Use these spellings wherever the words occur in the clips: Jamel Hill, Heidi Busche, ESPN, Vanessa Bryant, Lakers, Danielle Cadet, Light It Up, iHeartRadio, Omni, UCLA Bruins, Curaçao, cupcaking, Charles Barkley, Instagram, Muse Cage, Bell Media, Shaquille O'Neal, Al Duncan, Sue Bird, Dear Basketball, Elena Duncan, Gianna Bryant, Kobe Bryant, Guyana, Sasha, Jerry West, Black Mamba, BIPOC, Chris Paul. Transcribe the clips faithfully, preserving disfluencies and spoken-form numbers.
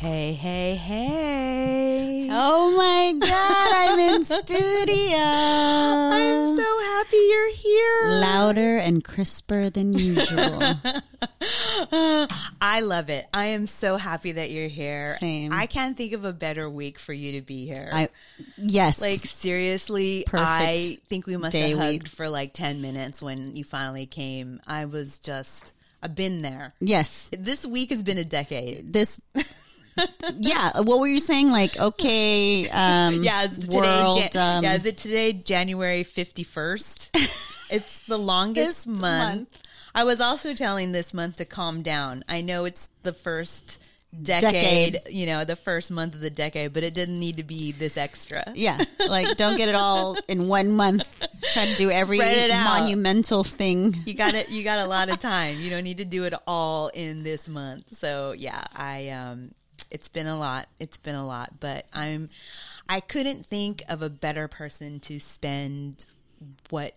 Hey, hey, hey. Oh my God, I'm in studio. I'm so happy you're here. Louder and crisper than usual. I love it. I am so happy that you're here. Same. I can't think of a better week for you to be here. I, yes. Like seriously, perfect. I think we must have hugged week. for like ten minutes when you finally came. I was just, I've been there. Yes. This week has been a decade. This yeah, what were you saying? Like, okay, um, yeah, is today, world, Jan- um, yeah, is it today, January fifty-first? It's the longest month. month. I was also telling this month to calm down. I know it's the first decade, decade, you know, the first month of the decade, but it didn't need to be this extra. Yeah, like don't get it all in one month. Try to do every monumental thing. You got it. You got a lot of time. You don't need to do it all in this month. So yeah, I. Um, It's been a lot. It's been a lot, but I'm, I couldn't think of a better person to spend what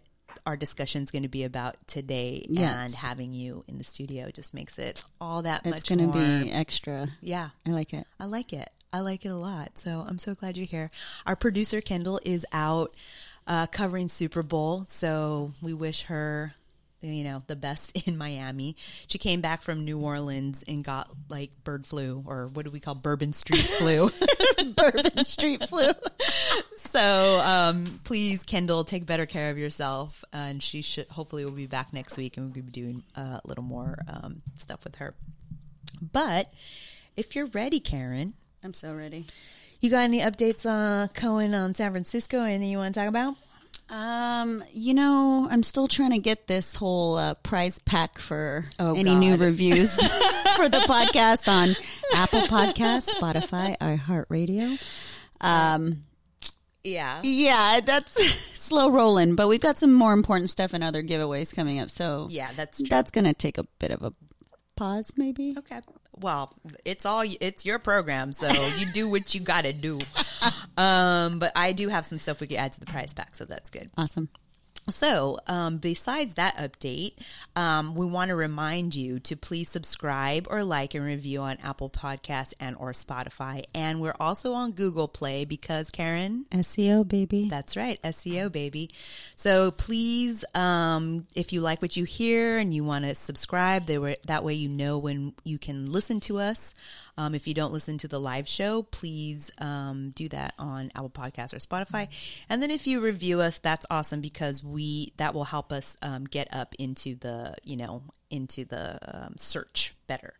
our discussion is going to be about today. Yes. And having you in the studio just makes it all that it's much gonna more. It's going to be extra. Yeah. I like it. I like it. I like it a lot. So I'm so glad you're here. Our producer, Kendall, is out uh, covering Super Bowl. So we wish her, you know, the best in Miami. She came back from New Orleans and got like bird flu, or what do we call Bourbon Street flu? Bourbon Street flu. So um, please, Kendall, take better care of yourself. Uh, and she should hopefully will be back next week, and we'll be doing uh, a little more um, stuff with her. But if you're ready, Karen. I'm so ready. You got any updates on Cohen on San Francisco? Anything you want to talk about? Um, you know, I'm still trying to get this whole uh, prize pack for oh, any God. new reviews for the podcast on Apple Podcasts, Spotify, iHeartRadio. Um, yeah. Yeah, that's slow rolling, but we've got some more important stuff and other giveaways coming up. So yeah, that's true. That's going to take a bit of a pause maybe. Okay. Well, it's all it's your program, so you do what you got to do. Um, but I do have some stuff we could add to the prize pack, so that's good. Awesome. So um, besides that update, um, we want to remind you to please subscribe or like and review on Apple Podcasts and or Spotify. And we're also on Google Play because, Karen? S E O, baby. That's right. S E O, baby. So please, um, if you like what you hear and you want to subscribe, they were, that way you know when you can listen to us. Um, if you don't listen to the live show, please um, do that on Apple Podcasts or Spotify. And then if you review us, that's awesome because we that will help us um, get up into the, you know, into the um, search better.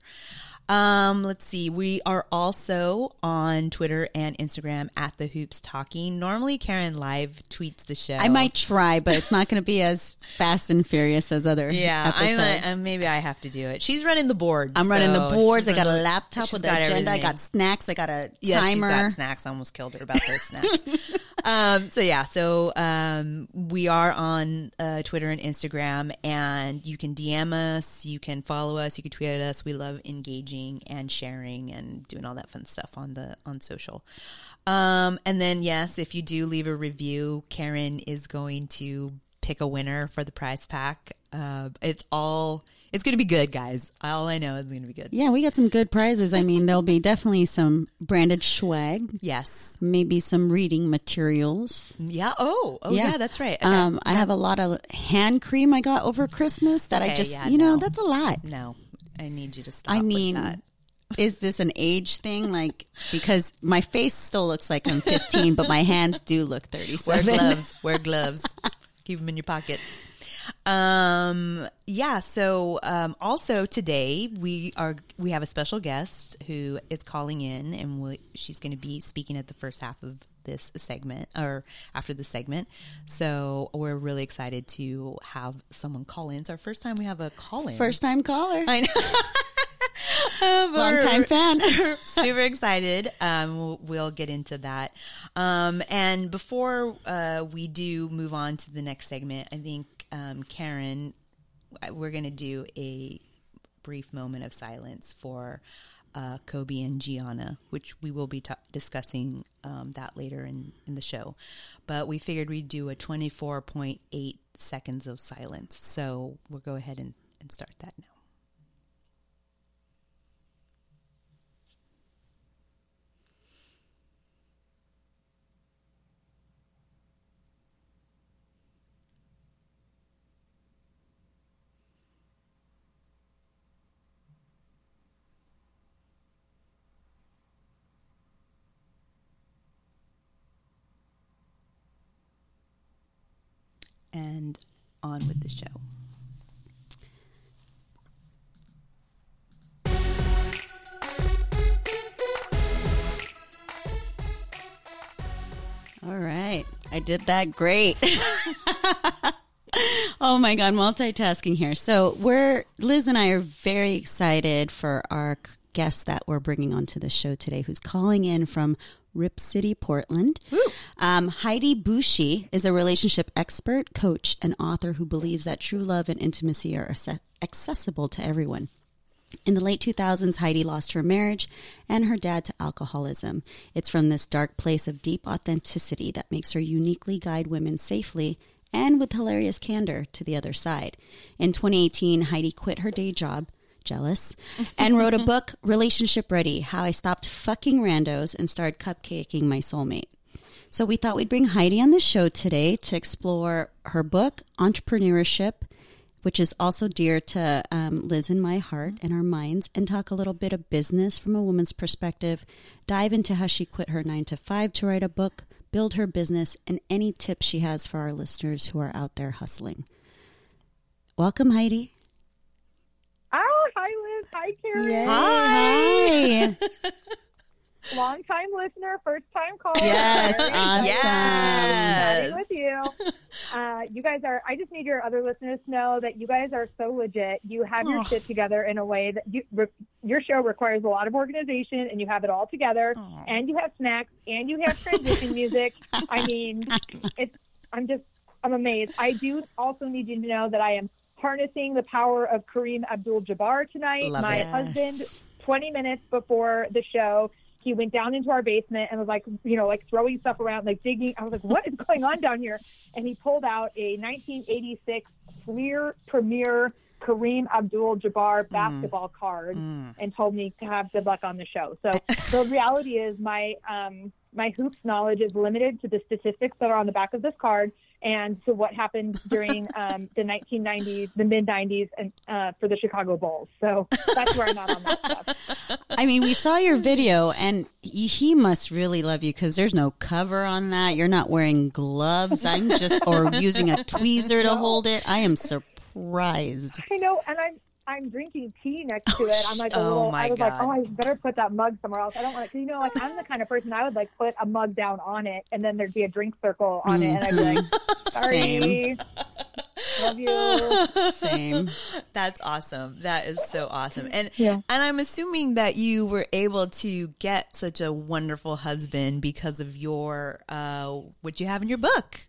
Um, let's see. We are also on Twitter and Instagram at The Hoops Talking. Normally, Karen live tweets the show. I might try, but it's not going to be as fast and furious as other yeah, episodes. Yeah, I, I, maybe I have to do it. She's running the boards. I'm so running the boards. I got a laptop with an agenda. I got snacks. I got a yeah, timer. She's got snacks. I almost killed her about those snacks. Um, so yeah, so um, we are on uh, Twitter and Instagram, and you can D M us, you can follow us, you can tweet at us. We love engaging and sharing and doing all that fun stuff on the on social. Um, and then yes, if you do leave a review, Karen is going to pick a winner for the prize pack. Uh, it's all. It's going to be good, guys. All I know is it's going to be good. Yeah, we got some good prizes. I mean, there'll be definitely some branded swag. Yes. Maybe some reading materials. Yeah. Oh, oh yeah, yeah that's right. Okay. Um, I have a lot of hand cream I got over Christmas that okay, I just, yeah, you know, no. that's a lot. No, I need you to stop I mean, with that. Is this an age thing? Like, because my face still looks like I'm fifteen, but my hands do look thirty-seven. Wear gloves. Wear gloves. Keep them in your pockets. Um, yeah, so, um, also today we are, we have a special guest who is calling in and we'll, she's going to be speaking at the first half of this segment or after the segment. So we're really excited to have someone call in. It's our first time we have a call in. First time caller. I know. Long time fan. Super excited. Um, we'll, we'll get into that. Um, and before, uh, we do move on to the next segment, I think. Um, Karen, we're going to do a brief moment of silence for uh, Kobe and Gianna, which we will be ta- discussing um, that later in, in the show. But we figured we'd do a twenty-four point eight seconds of silence. So we'll go ahead and, and start that now. and on with the show. All right. I did that great. Oh my God, multitasking here. So we're, Liz and I are very excited for our guest that we're bringing onto the show today, who's calling in from Rip City, Portland. Um, Heidi Busche is a relationship expert, coach, and author who believes that true love and intimacy are accessible to everyone. In the late two thousands, Heidi lost her marriage and her dad to alcoholism. It's from this dark place of deep authenticity that makes her uniquely guide women safely and with hilarious candor to the other side. In twenty eighteen, Heidi quit her day job, jealous, and wrote a book, Relationship Ready, How I Stopped Fucking Randos and Started Cupcaking My Soulmate. So we thought we'd bring Heidi on the show today to explore her book, entrepreneurship, which is also dear to um, Liz and my heart and our minds, and talk a little bit of business from a woman's perspective, dive into how she quit her nine to five to write a book, build her business, and any tips she has for our listeners who are out there hustling. Welcome, Heidi. Oh, hi, Liz. Hi, Carrie. Yay. Hi. Long time listener, first time caller. Yes, awesome. Yes. With you. Uh, you guys are, I just need your other listeners to know that you guys are so legit. You have your oh. shit together in a way that you, re, your show requires a lot of organization, and you have it all together, oh. and you have snacks, and you have transition music. I mean, it's, I'm just, I'm amazed. I do also need you to know that I am harnessing the power of Kareem Abdul-Jabbar tonight. Love My it. husband, twenty minutes before the show, he went down into our basement and was like, you know, like throwing stuff around, like digging. I was like, what is going on down here? And he pulled out a nineteen eighty-six Fleer Premier Kareem Abdul-Jabbar basketball mm. card mm. and told me to have good luck on the show. So the reality is my um, my hoops knowledge is limited to the statistics that are on the back of this card and to what happened during um, the nineteen nineties, the mid-nineties, and uh, for the Chicago Bulls. So that's where I'm at on that stuff. I mean, we saw your video, and he must really love you because there's no cover on that. You're not wearing gloves. I'm just or using a tweezer to hold it. I am surprised. I know, and I'm I'm drinking tea next to it. I'm like, a oh little, my I was God. like, oh, I better put that mug somewhere else. I don't want it. Cause you know, like I'm the kind of person I would like put a mug down on it, and then there'd be a drink circle on mm-hmm. it, and I'd be like, sorry. Same. Love you. Same. That's awesome. That is so awesome. And yeah. and I'm assuming that you were able to get such a wonderful husband because of your uh, what you have in your book.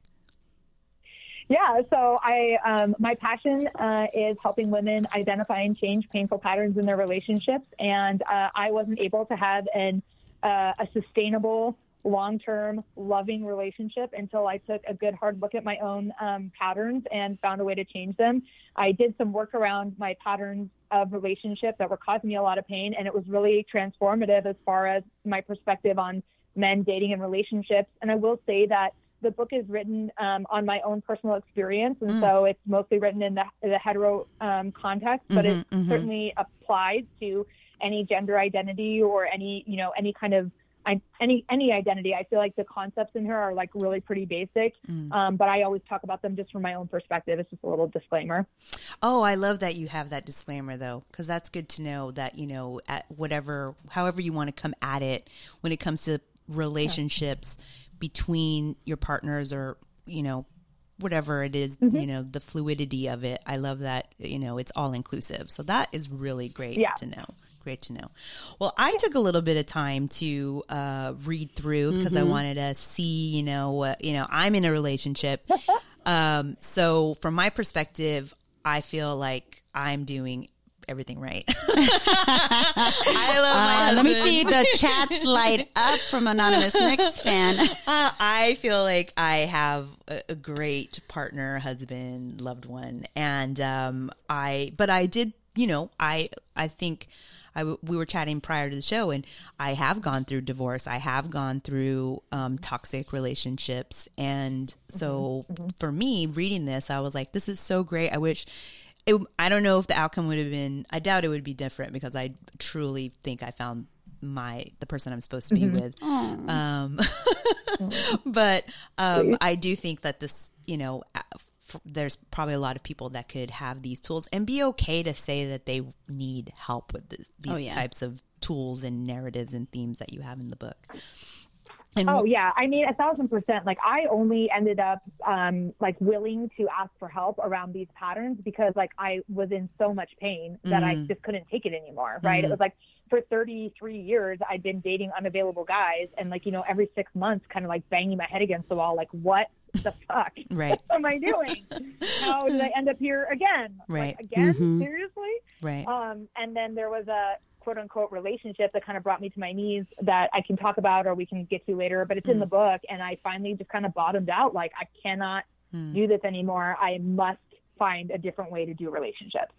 Yeah, so I um, my passion uh, is helping women identify and change painful patterns in their relationships, and uh, I wasn't able to have an uh, a sustainable, long-term, loving relationship until I took a good hard look at my own um, patterns and found a way to change them. I did some work around my patterns of relationship that were causing me a lot of pain, and it was really transformative as far as my perspective on men, dating, and relationships. And I will say that the book is written um, on my own personal experience, and mm. so it's mostly written in the, the hetero um, context, but mm-hmm, it mm-hmm. certainly applies to any gender identity or any, you know, any kind of I, any any identity. I feel like the concepts in here are like really pretty basic, mm. um, but I always talk about them just from my own perspective. It's just a little disclaimer. Oh, I love that you have that disclaimer though, because that's good to know that, you know, at whatever, however you want to come at it when it comes to relationships yeah. between your partners or, you know, whatever it is, mm-hmm. you know, the fluidity of it. I love that, you know, it's all inclusive. So that is really great yeah. to know. Great to know. Well, I took a little bit of time to uh, read through because mm-hmm. I wanted to see, you know, uh, you know, I'm in a relationship. um, so from my perspective, I feel like I'm doing everything right. I love uh, my husband. Let me see the chats light up from Anonymous Knicks fan. uh, I feel like I have a, a great partner, husband, loved one. And um, I, but I did, you know, I, I think I, we were chatting prior to the show, and I have gone through divorce. I have gone through um, toxic relationships. And so mm-hmm. for me, reading this, I was like, this is so great. I wish it, I don't know if the outcome would have been, I doubt it would be different because I truly think I found my, the person I'm supposed to be mm-hmm. with. Um, but um, I do think that this, you know, f- there's probably a lot of people that could have these tools and be okay to say that they need help with this, these oh, yeah. types of tools and narratives and themes that you have in the book. And oh, yeah. I mean, a thousand percent. Like, I only ended up, um, like, willing to ask for help around these patterns because, like, I was in so much pain that mm-hmm. I just couldn't take it anymore, right? Mm-hmm. It was like, for thirty-three years, I'd been dating unavailable guys and, like, you know, every six months kind of, like, banging my head against the wall, like, what the fuck right. what am I doing? How did I end up here again? Right. Like, again? Mm-hmm. Seriously? Right. Um, and then there was a quote-unquote relationship that kind of brought me to my knees that I can talk about or we can get to later, but it's mm. in the book, and I finally just kind of bottomed out, like, I cannot mm. do this anymore. I must find a different way to do relationships.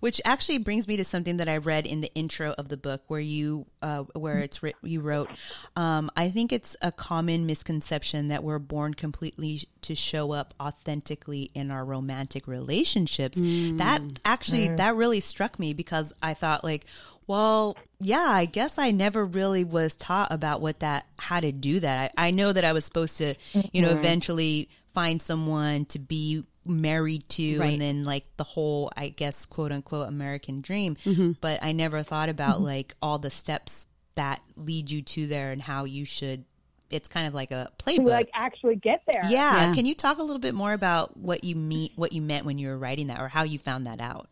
Which actually brings me to something that I read in the intro of the book where you uh, where it's writ- you wrote, um, I think it's a common misconception that we're born completely to show up authentically in our romantic relationships. Mm. That actually, mm. that really struck me because I thought, like, well, yeah, I guess I never really was taught about what that, how to do that. I, I know that I was supposed to, you know, mm-hmm. eventually find someone to be married to right. and then, like, the whole, I guess, quote unquote American dream. Mm-hmm. But I never thought about mm-hmm. like all the steps that lead you to there and how you should, it's kind of like a playbook. You, like, actually get there. Yeah. yeah. Can you talk a little bit more about what you mean, what you meant when you were writing that or how you found that out?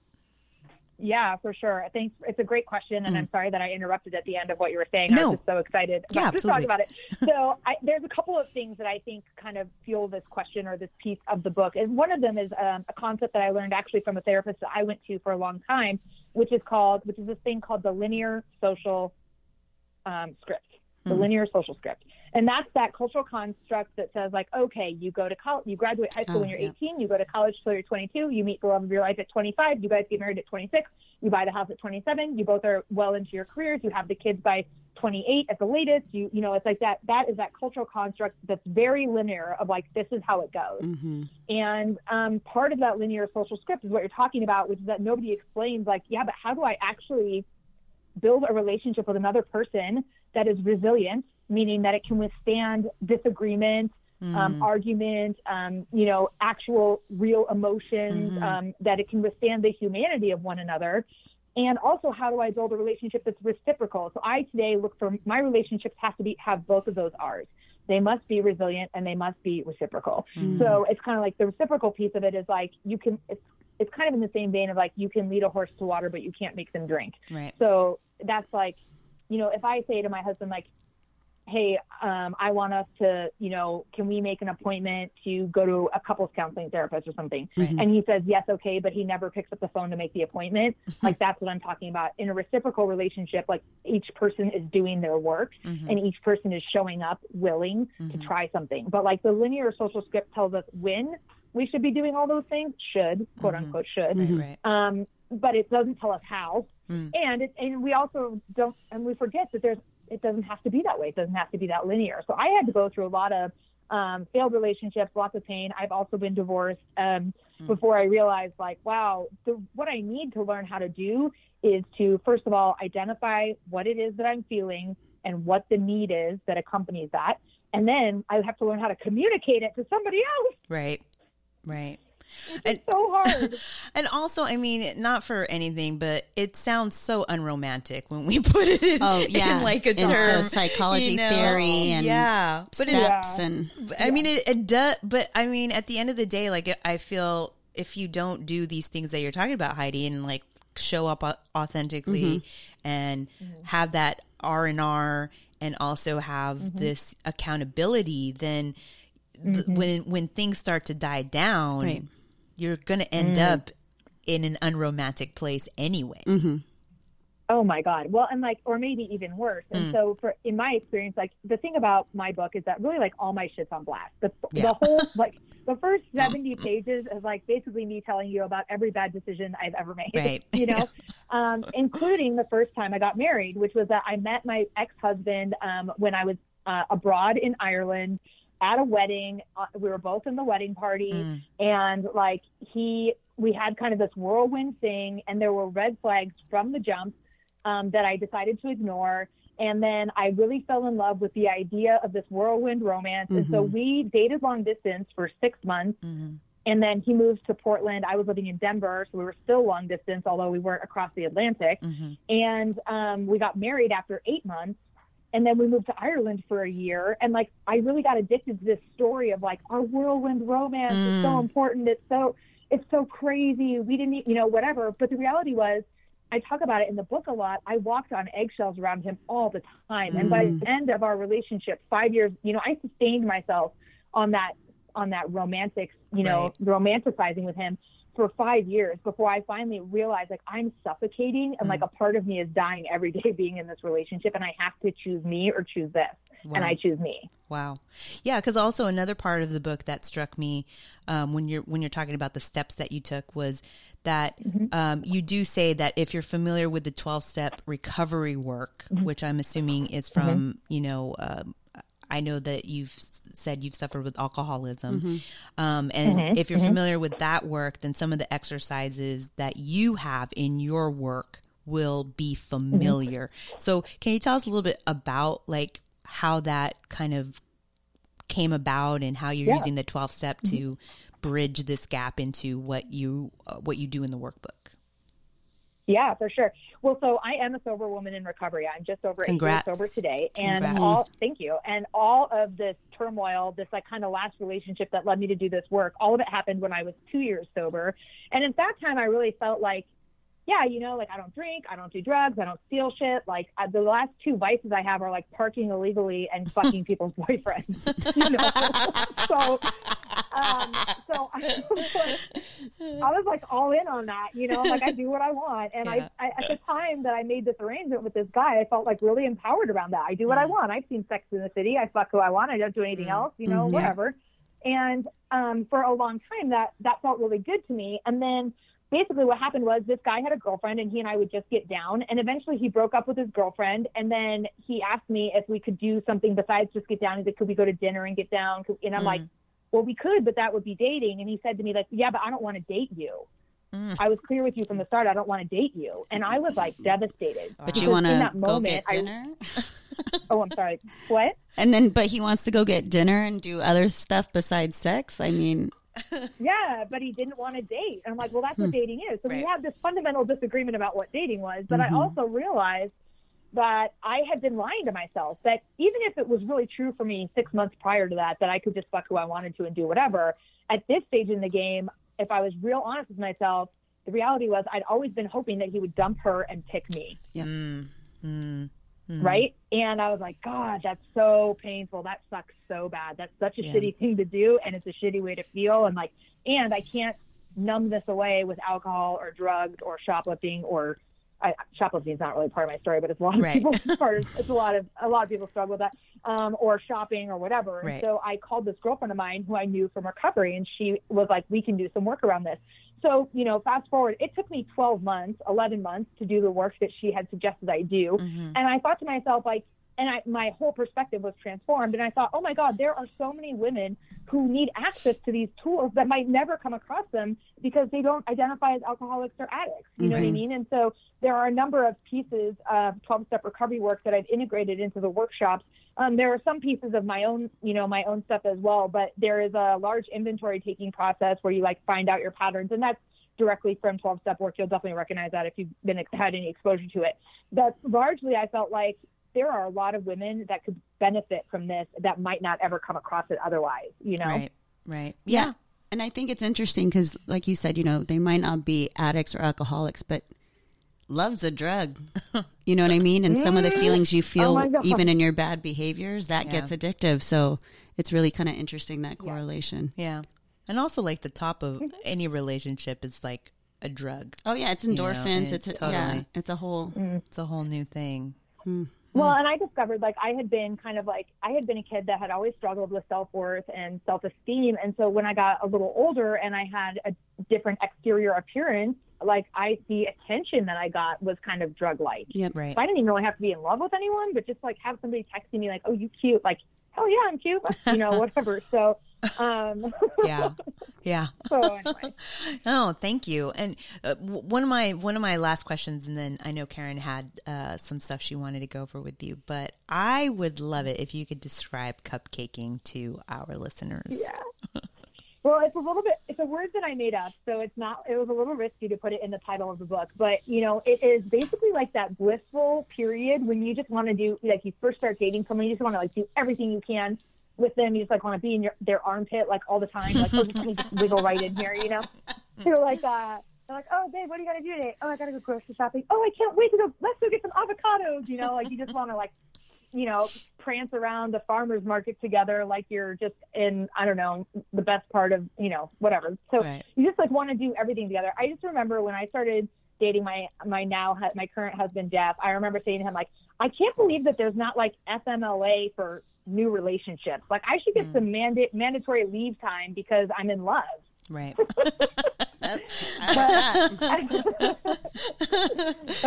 Yeah, for sure. I think it's a great question, and mm. I'm sorry that I interrupted at the end of what you were saying. No. I was just so excited about yeah, just talking about it. So I, there's a couple of things that I think kind of fuel this question or this piece of the book. And one of them is um, a concept that I learned actually from a therapist that I went to for a long time, which is called, which is this thing called the linear social um, script, mm. the linear social script. And that's that cultural construct that says, like, okay, you go to college, you graduate high school oh, when you're yeah. eighteen, you go to college till you're twenty-two, you meet the love of your life at twenty-five, you guys get married at twenty-six, you buy the house at twenty-seven, you both are well into your careers, you have the kids by twenty-eight at the latest, you you know, it's like that, that is that cultural construct that's very linear of, like, this is how it goes. Mm-hmm. And um, part of that linear social script is what you're talking about, which is that nobody explains, like, yeah, but how do I actually build a relationship with another person that is resilient, meaning that it can withstand disagreement, mm-hmm. um, argument, um, you know, actual real emotions, mm-hmm. um, that it can withstand the humanity of one another. And also, how do I build a relationship that's reciprocal? So I today look for, my relationships have to be, have both of those R's. They must be resilient and they must be reciprocal. Mm-hmm. So it's kind of like the reciprocal piece of it is, like, you can, it's, it's kind of in the same vein of, like, you can lead a horse to water, but you can't make them drink. Right. So that's like, you know, if I say to my husband, like, hey, um, I want us to, you know, can we make an appointment to go to a couples counseling therapist or something? Mm-hmm. And he says, yes, okay, but he never picks up the phone to make the appointment. Like, that's what I'm talking about. In a reciprocal relationship, like, each person is doing their work mm-hmm. and each person is showing up willing mm-hmm. to try something. But, like, the linear social script tells us when we should be doing all those things, should, quote mm-hmm. unquote, should. Right, right. Um, but it doesn't tell us how. Mm. And it, and we also don't, and we forget that there's, it doesn't have to be that way. It doesn't have to be that linear. So I had to go through a lot of um, failed relationships, lots of pain. I've also been divorced um, mm. before I realized, like, wow, the, what I need to learn how to do is to, first of all, identify what it is that I'm feeling and what the need is that accompanies that. And then I have to learn how to communicate it to somebody else. Right, right. It's and, so hard. And also, I mean, not for anything, but it sounds so unromantic when we put it in, oh, yeah. in like a it's term. So psychology you know? Theory and yeah. steps. But it, yeah. and I yeah. mean, it, it does. But I mean, at the end of the day, like, I feel if you don't do these things that you're talking about, Heidi, and, like, show up authentically mm-hmm. and mm-hmm. have that R and R and also have mm-hmm. this accountability, then mm-hmm. th- when, when things start to die down... Right. You're going to end mm. up in an unromantic place anyway. Mm-hmm. Oh, my God. Well, and, like, or maybe even worse. And mm. so for, in my experience, like, the thing about my book is that really, like, all my shit's on blast. The, yeah. the whole, like, the first seventy pages is, like, basically me telling you about every bad decision I've ever made, right. you know, um, including the first time I got married, which was that I met my ex-husband um, when I was uh, abroad in Ireland. At a wedding, uh, we were both in the wedding party, mm. and, like, he, we had kind of this whirlwind thing, and there were red flags from the jump um, that I decided to ignore, and then I really fell in love with the idea of this whirlwind romance, mm-hmm. and so we dated long distance for six months, mm-hmm. And then he moved to Portland. I was living in Denver, so we were still long distance, although we weren't across the Atlantic. Mm-hmm. And um, we got married after eight months. And then we moved to Ireland for a year. And, like, I really got addicted to this story of, like, our whirlwind romance mm. is so important. It's so it's so crazy. We didn't, you know, whatever. But the reality was, I talk about it in the book a lot. I walked on eggshells around him all the time. Mm. And by the end of our relationship, five years, you know, I sustained myself on that, on that romantic, you know, right. romanticizing with him for five years before I finally realized, like, I'm suffocating and mm. like a part of me is dying every day being in this relationship, and I have to choose me or choose this. Wow. And I choose me. Wow. Yeah. Cause also another part of the book that struck me um, when you're, when you're talking about the steps that you took was that mm-hmm. um, you do say that if you're familiar with the twelve step recovery work, mm-hmm. which I'm assuming is from, mm-hmm. you know, um, I know that you've said you've suffered with alcoholism. Mm-hmm. Um, and mm-hmm. if you're mm-hmm. familiar with that work, then some of the exercises that you have in your work will be familiar. Mm-hmm. So can you tell us a little bit about, like, how that kind of came about and how you're yeah. using the twelve step mm-hmm. to bridge this gap into what you, uh, what you do in the workbook? Yeah, for sure. Well, so I am a sober woman in recovery. I'm just over eight years sober today. And Congrats. all, thank you. And all of this turmoil, this like kind of last relationship that led me to do this work, all of it happened when I was two years sober. And at that time, I really felt like, yeah, you know, like I don't drink, I don't do drugs, I don't steal shit. Like I, the last two vices I have are like parking illegally and fucking people's boyfriends. You know? so, um, so I was, like, I was like all in on that, you know, like I do what I want. And yeah. I, I, at the time that I made this arrangement with this guy, I felt like really empowered around that. I do what yeah. I want. I've seen Sex in the City. I fuck who I want. I don't do anything else, you know, yeah. whatever. And um, for a long time that, that felt really good to me. And then basically what happened was this guy had a girlfriend and he and I would just get down, and eventually he broke up with his girlfriend. And then he asked me if we could do something besides just get down. He said, could we go to dinner and get down? And I'm mm. like, well, we could, but that would be dating. And he said to me, like, yeah, but I don't want to date you. Mm. I was clear with you from the start. I don't want to date you. And I was like devastated. But you want to go get dinner? I, oh, I'm sorry. What? And then, but he wants to go get dinner and do other stuff besides sex. I mean... yeah, but he didn't want to date. And I'm like, well, that's what dating is. So right. we had this fundamental disagreement about what dating was. But mm-hmm. I also realized that I had been lying to myself, that even if it was really true for me six months prior to that, that I could just fuck who I wanted to and do whatever, at this stage in the game, if I was real honest with myself, the reality was I'd always been hoping that he would dump her and pick me. Yeah. Mm-hmm. Mm. Right. And I was like, God, that's so painful. That sucks so bad. That's such a yeah. shitty thing to do. And it's a shitty way to feel. And like, and I can't numb this away with alcohol or drugs or shoplifting or I, shoplifting is not really part of my story, but it's a lot of right. people. It's a lot of, a lot of people struggle with that um, or shopping or whatever. Right. So I called this girlfriend of mine who I knew from recovery, and she was like, we can do some work around this. So, you know, fast forward, it took me twelve months, eleven months to do the work that she had suggested I do. Mm-hmm. And I thought to myself, like, and I, my whole perspective was transformed. And I thought, oh, my God, there are so many women who need access to these tools that might never come across them because they don't identify as alcoholics or addicts. You know mm-hmm. what I mean? And so there are a number of pieces of twelve-step recovery work that I've integrated into the workshops. Um, there are some pieces of my own, you know, my own stuff as well. But there is a large inventory taking process where you, like, find out your patterns. And that's directly from twelve-step work. You'll definitely recognize that if you've been had any exposure to it. But largely I felt like, there are a lot of women that could benefit from this that might not ever come across it otherwise, you know? Right, right. Yeah. yeah. And I think it's interesting because, like you said, you know, they might not be addicts or alcoholics, but love's a drug. You know what I mean? And some of the feelings you feel oh even in your bad behaviors, that yeah. gets addictive. So it's really kind of interesting, that correlation. Yeah. yeah. And also, like, the top of any relationship is like a drug. Oh, yeah. It's endorphins. You know, it's it's, totally, yeah, it's a whole, mm. it's a whole new thing. Mm. Well, and I discovered, like, I had been kind of like, I had been a kid that had always struggled with self-worth and self-esteem. And so when I got a little older and I had a different exterior appearance, like, I, the attention that I got was kind of drug-like. Yeah, right. So I didn't even really have to be in love with anyone, but just, like, have somebody texting me, like, oh, you cute. Like, hell yeah, I'm cute. You know, whatever. So, um. yeah. Yeah. So anyway. Oh, thank you. And uh, one of my one of my last questions, and then I know Karen had uh, some stuff she wanted to go over with you, but I would love it if you could describe cupcaking to our listeners. Yeah. Well, it's a little bit it's a word that I made up, so it's not, it was a little risky to put it in the title of the book, but you know, it is basically like that blissful period when you just want to do, like you first start dating someone, you just want to like do everything you can with them. You just like want to be in your, their armpit like all the time, like oh, just, just wiggle right in here, you know. You're like, uh, they're like, oh babe, what do you got to do today? Oh, I got to go grocery shopping. Oh, I can't wait to go. Let's go get some avocados. You know, like you just want to like, you know, prance around the farmer's market together like you're just in, I don't know, the best part of, you know, whatever. So right. You just like want to do everything together. I just remember when I started dating my, my now, my current husband, Jeff, I remember saying to him, like, I can't believe that there's not like F M L A for new relationships. Like I should get mm. some manda- mandatory leave time because I'm in love. Right. But, but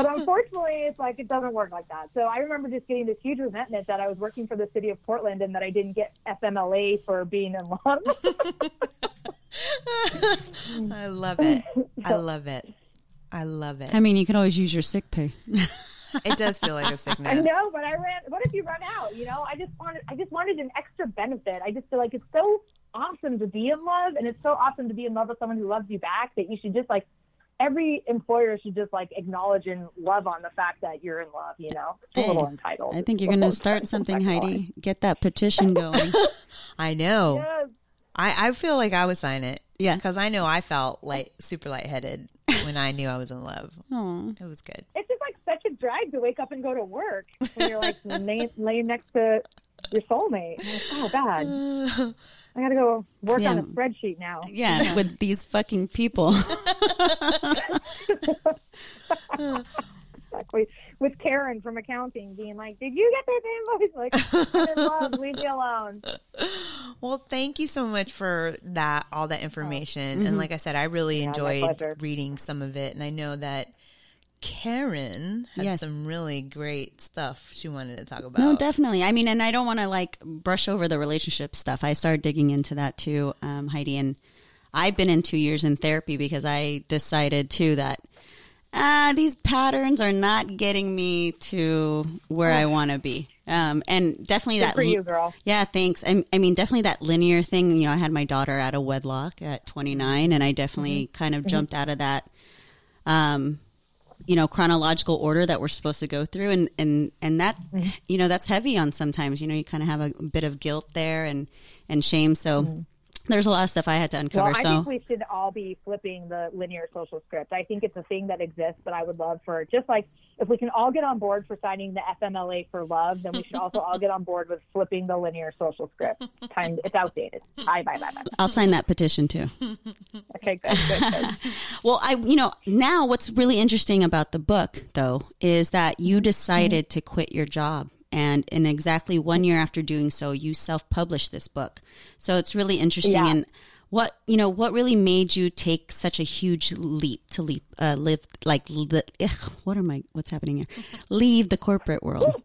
unfortunately it's like it doesn't work like that. So I remember just getting this huge resentment that I was working for the city of Portland and that I didn't get F M L A for being in love. I love it. I love it. I love it. I mean, you can always use your sick pay. It does feel like a sickness. I know, but I ran. What if you run out? You know, I just wanted. I just wanted an extra benefit. I just feel like it's so awesome to be in love, and it's so awesome to be in love with someone who loves you back. That you should just like every employer should just like acknowledge and love on the fact that you're in love. You know, it's hey, a little entitled. I think you're going to start something, Heidi. Get that petition going. I know. Yes. I I feel like I would sign it. Yeah, because I know I felt like super lightheaded when I knew I was in love. Aww. It was good. It's just like such a drag to wake up and go to work when you're like laying, laying next to your soulmate. Like, oh God, I gotta go work yeah. on a spreadsheet now. Yeah, yeah. With these fucking people. Exactly. With Karen from accounting being like, did you get that invoice? Like, I'm in love, leave me alone. Well, thank you so much for that, all that information. Oh. Mm-hmm. And like I said, I really yeah, enjoyed reading some of it. And I know that Karen had yes. some really great stuff she wanted to talk about. No, definitely. I mean, and I don't want to like brush over the relationship stuff. I started digging into that too, um, Heidi. And I've been in two years in therapy because I decided too that ah, these patterns are not getting me to where I want to be. Um, and definitely that. Good for you, girl. Yeah, thanks. I, I mean, definitely that linear thing. You know, I had my daughter out of wedlock at twenty-nine, and I definitely mm-hmm. kind of jumped mm-hmm. out of that, um, you know, chronological order that we're supposed to go through. And, and, and that, mm-hmm. you know, that's heavy on sometimes. You know, you kind of have a bit of guilt there and, and shame. So. Mm-hmm. There's a lot of stuff I had to uncover. Well, I so. think we should all be flipping the linear social script. I think it's a thing that exists, but I would love for, just like if we can all get on board for signing the F M L A for love, then we should also all get on board with flipping the linear social script. Time, it's outdated. Bye, bye, bye, bye. I'll sign that petition too. Okay, good, good, good. Well, I, you know, now what's really interesting about the book, though, is that you decided mm-hmm. to quit your job. And in exactly one year after doing so, you self-published this book. So it's really interesting. Yeah. And what, you know, what really made you take such a huge leap to leap, uh, live like, li- ugh, what am I, what's happening here? Leave the corporate world.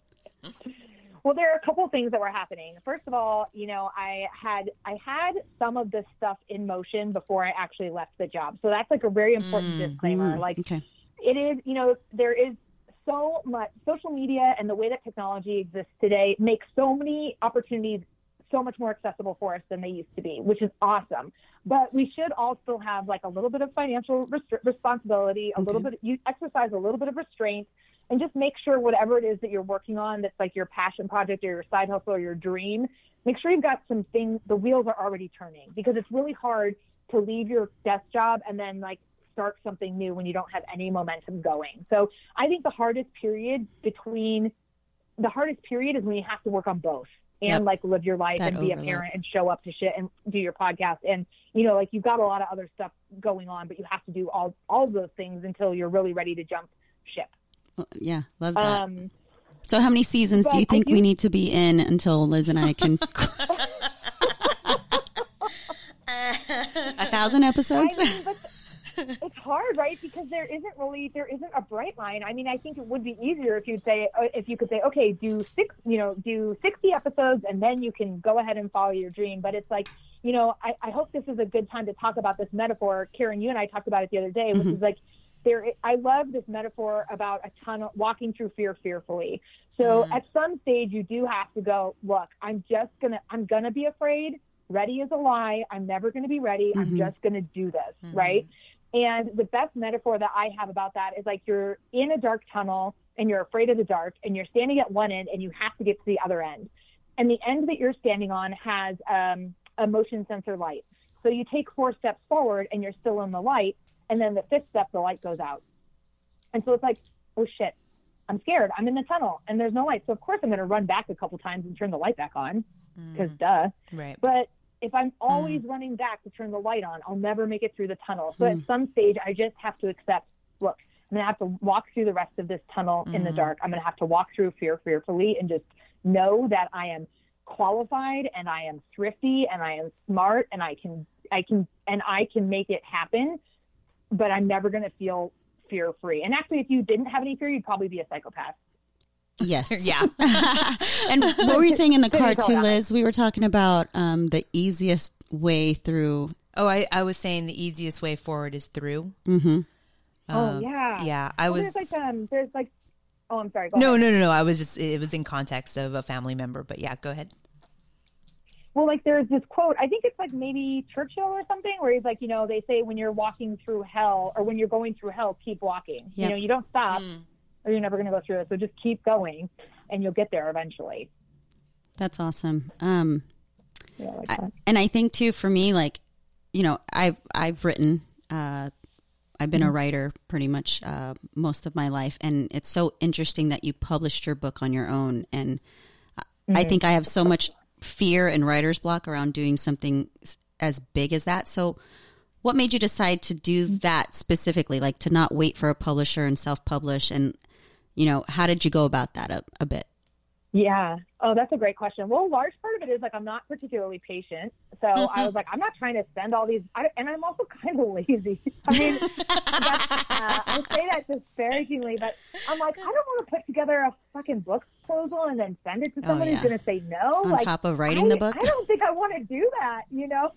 Well, there are a couple of things that were happening. First of all, you know, I had, I had some of this stuff in motion before I actually left the job. So that's like a very important mm, disclaimer. Mm, like okay. It is, you know, there is, so much social media and the way that technology exists today makes so many opportunities so much more accessible for us than they used to be, which is awesome. But we should also have like a little bit of financial restri- responsibility, a okay. little bit, you exercise a little bit of restraint and just make sure whatever it is that you're working on, that's like your passion project or your side hustle or your dream, make sure you've got some things, the wheels are already turning, because it's really hard to leave your desk job and then like start something new when you don't have any momentum going. So I think the hardest period between the hardest period is when you have to work on both and yep. like live your life that and be overlap. A parent and show up to shit and do your podcast. And, you know, like you've got a lot of other stuff going on, but you have to do all, all those things until you're really ready to jump ship. Well, yeah. Love that. Um, so how many seasons do you think do- we need to be in until Liz and I can a thousand episodes? I mean, but- It's hard, right? Because there isn't really, there isn't a bright line. I mean, I think it would be easier if you'd say, if you could say, okay, do six, you know, do sixty episodes and then you can go ahead and follow your dream. But it's like, you know, I, I hope this is a good time to talk about this metaphor. Karen, you and I talked about it the other day, which mm-hmm. is like, there, I love this metaphor about a tunnel, walking through fear fearfully. So mm-hmm. at some stage you do have to go, look, I'm just going to, I'm going to be afraid. ready is a lie. I'm never going to be ready. Mm-hmm. I'm just going to do this. Mm-hmm. Right. And the best metaphor that I have about that is like you're in a dark tunnel and you're afraid of the dark and you're standing at one end and you have to get to the other end. And the end that you're standing on has um, a motion sensor light. So you take four steps forward and you're still in the light. And then the fifth step, the light goes out. And so it's like, oh shit, I'm scared. I'm in the tunnel and there's no light. So of course I'm going to run back a couple times and turn the light back on because mm. duh. Right. But if I'm always mm. running back to turn the light on, I'll never make it through the tunnel. So mm. at some stage, I just have to accept, look, I'm going to have to walk through the rest of this tunnel mm. in the dark. I'm going to have to walk through fear fearfully and just know that I am qualified and I am thrifty and I am smart and I can, I can, and I can make it happen, but I'm never going to feel fear free. And actually, if you didn't have any fear, you'd probably be a psychopath. Yes. Yeah. And what were you saying in the car too, Liz? We were talking about um, the easiest way through. Oh, I, I was saying the easiest way forward is through. Mm-hmm. Oh, um, yeah. Yeah. I well, was there's like, um, there's like, oh, I'm sorry. Go no, ahead. no, no, no. I was just, it was in context of a family member, but yeah, go ahead. Well, like there's this quote, I think it's like maybe Churchill or something where he's like, you know, they say when you're walking through hell or when you're going through hell, keep walking, yep. you know, you don't stop. Mm. Or you're never going to go through it. So just keep going and you'll get there eventually. That's awesome. Um, yeah, like that. I, and I think too, for me, like, you know, I've, I've written, uh, I've been mm-hmm. a writer pretty much, uh, most of my life. And it's so interesting that you published your book on your own. And mm-hmm. I think I have so much fear and writer's block around doing something as big as that. So what made you decide to do that specifically? Like to not wait for a publisher and self-publish and, you know, how did you go about that a, a bit? Yeah. Oh, that's a great question. Well, a large part of it is like, I'm not particularly patient. So I was like, I'm not trying to send all these, I, and I'm also kind of lazy. I mean, uh, I say that disparagingly, but I'm like, I don't want to put together a fucking book proposal and then send it to someone oh, yeah. who's going to say no. On like, top of writing I, the book? I don't think I want to do that, you know?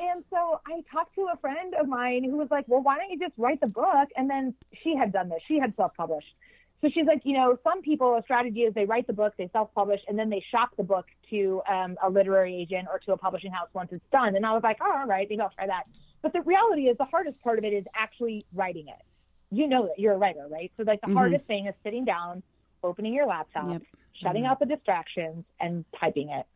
And so I talked to a friend of mine who was like, well, why don't you just write the book? And then she had done this. She had self-published. So she's like, you know, some people, a strategy is they write the book, they self-publish, and then they shop the book to um, a literary agent or to a publishing house once it's done. And I was like, oh, all right, maybe I'll try that. But the reality is the hardest part of it is actually writing it. You know that you're a writer, right? So like the mm-hmm. hardest thing is sitting down, opening your laptop, yep. shutting mm-hmm. out the distractions, and typing it.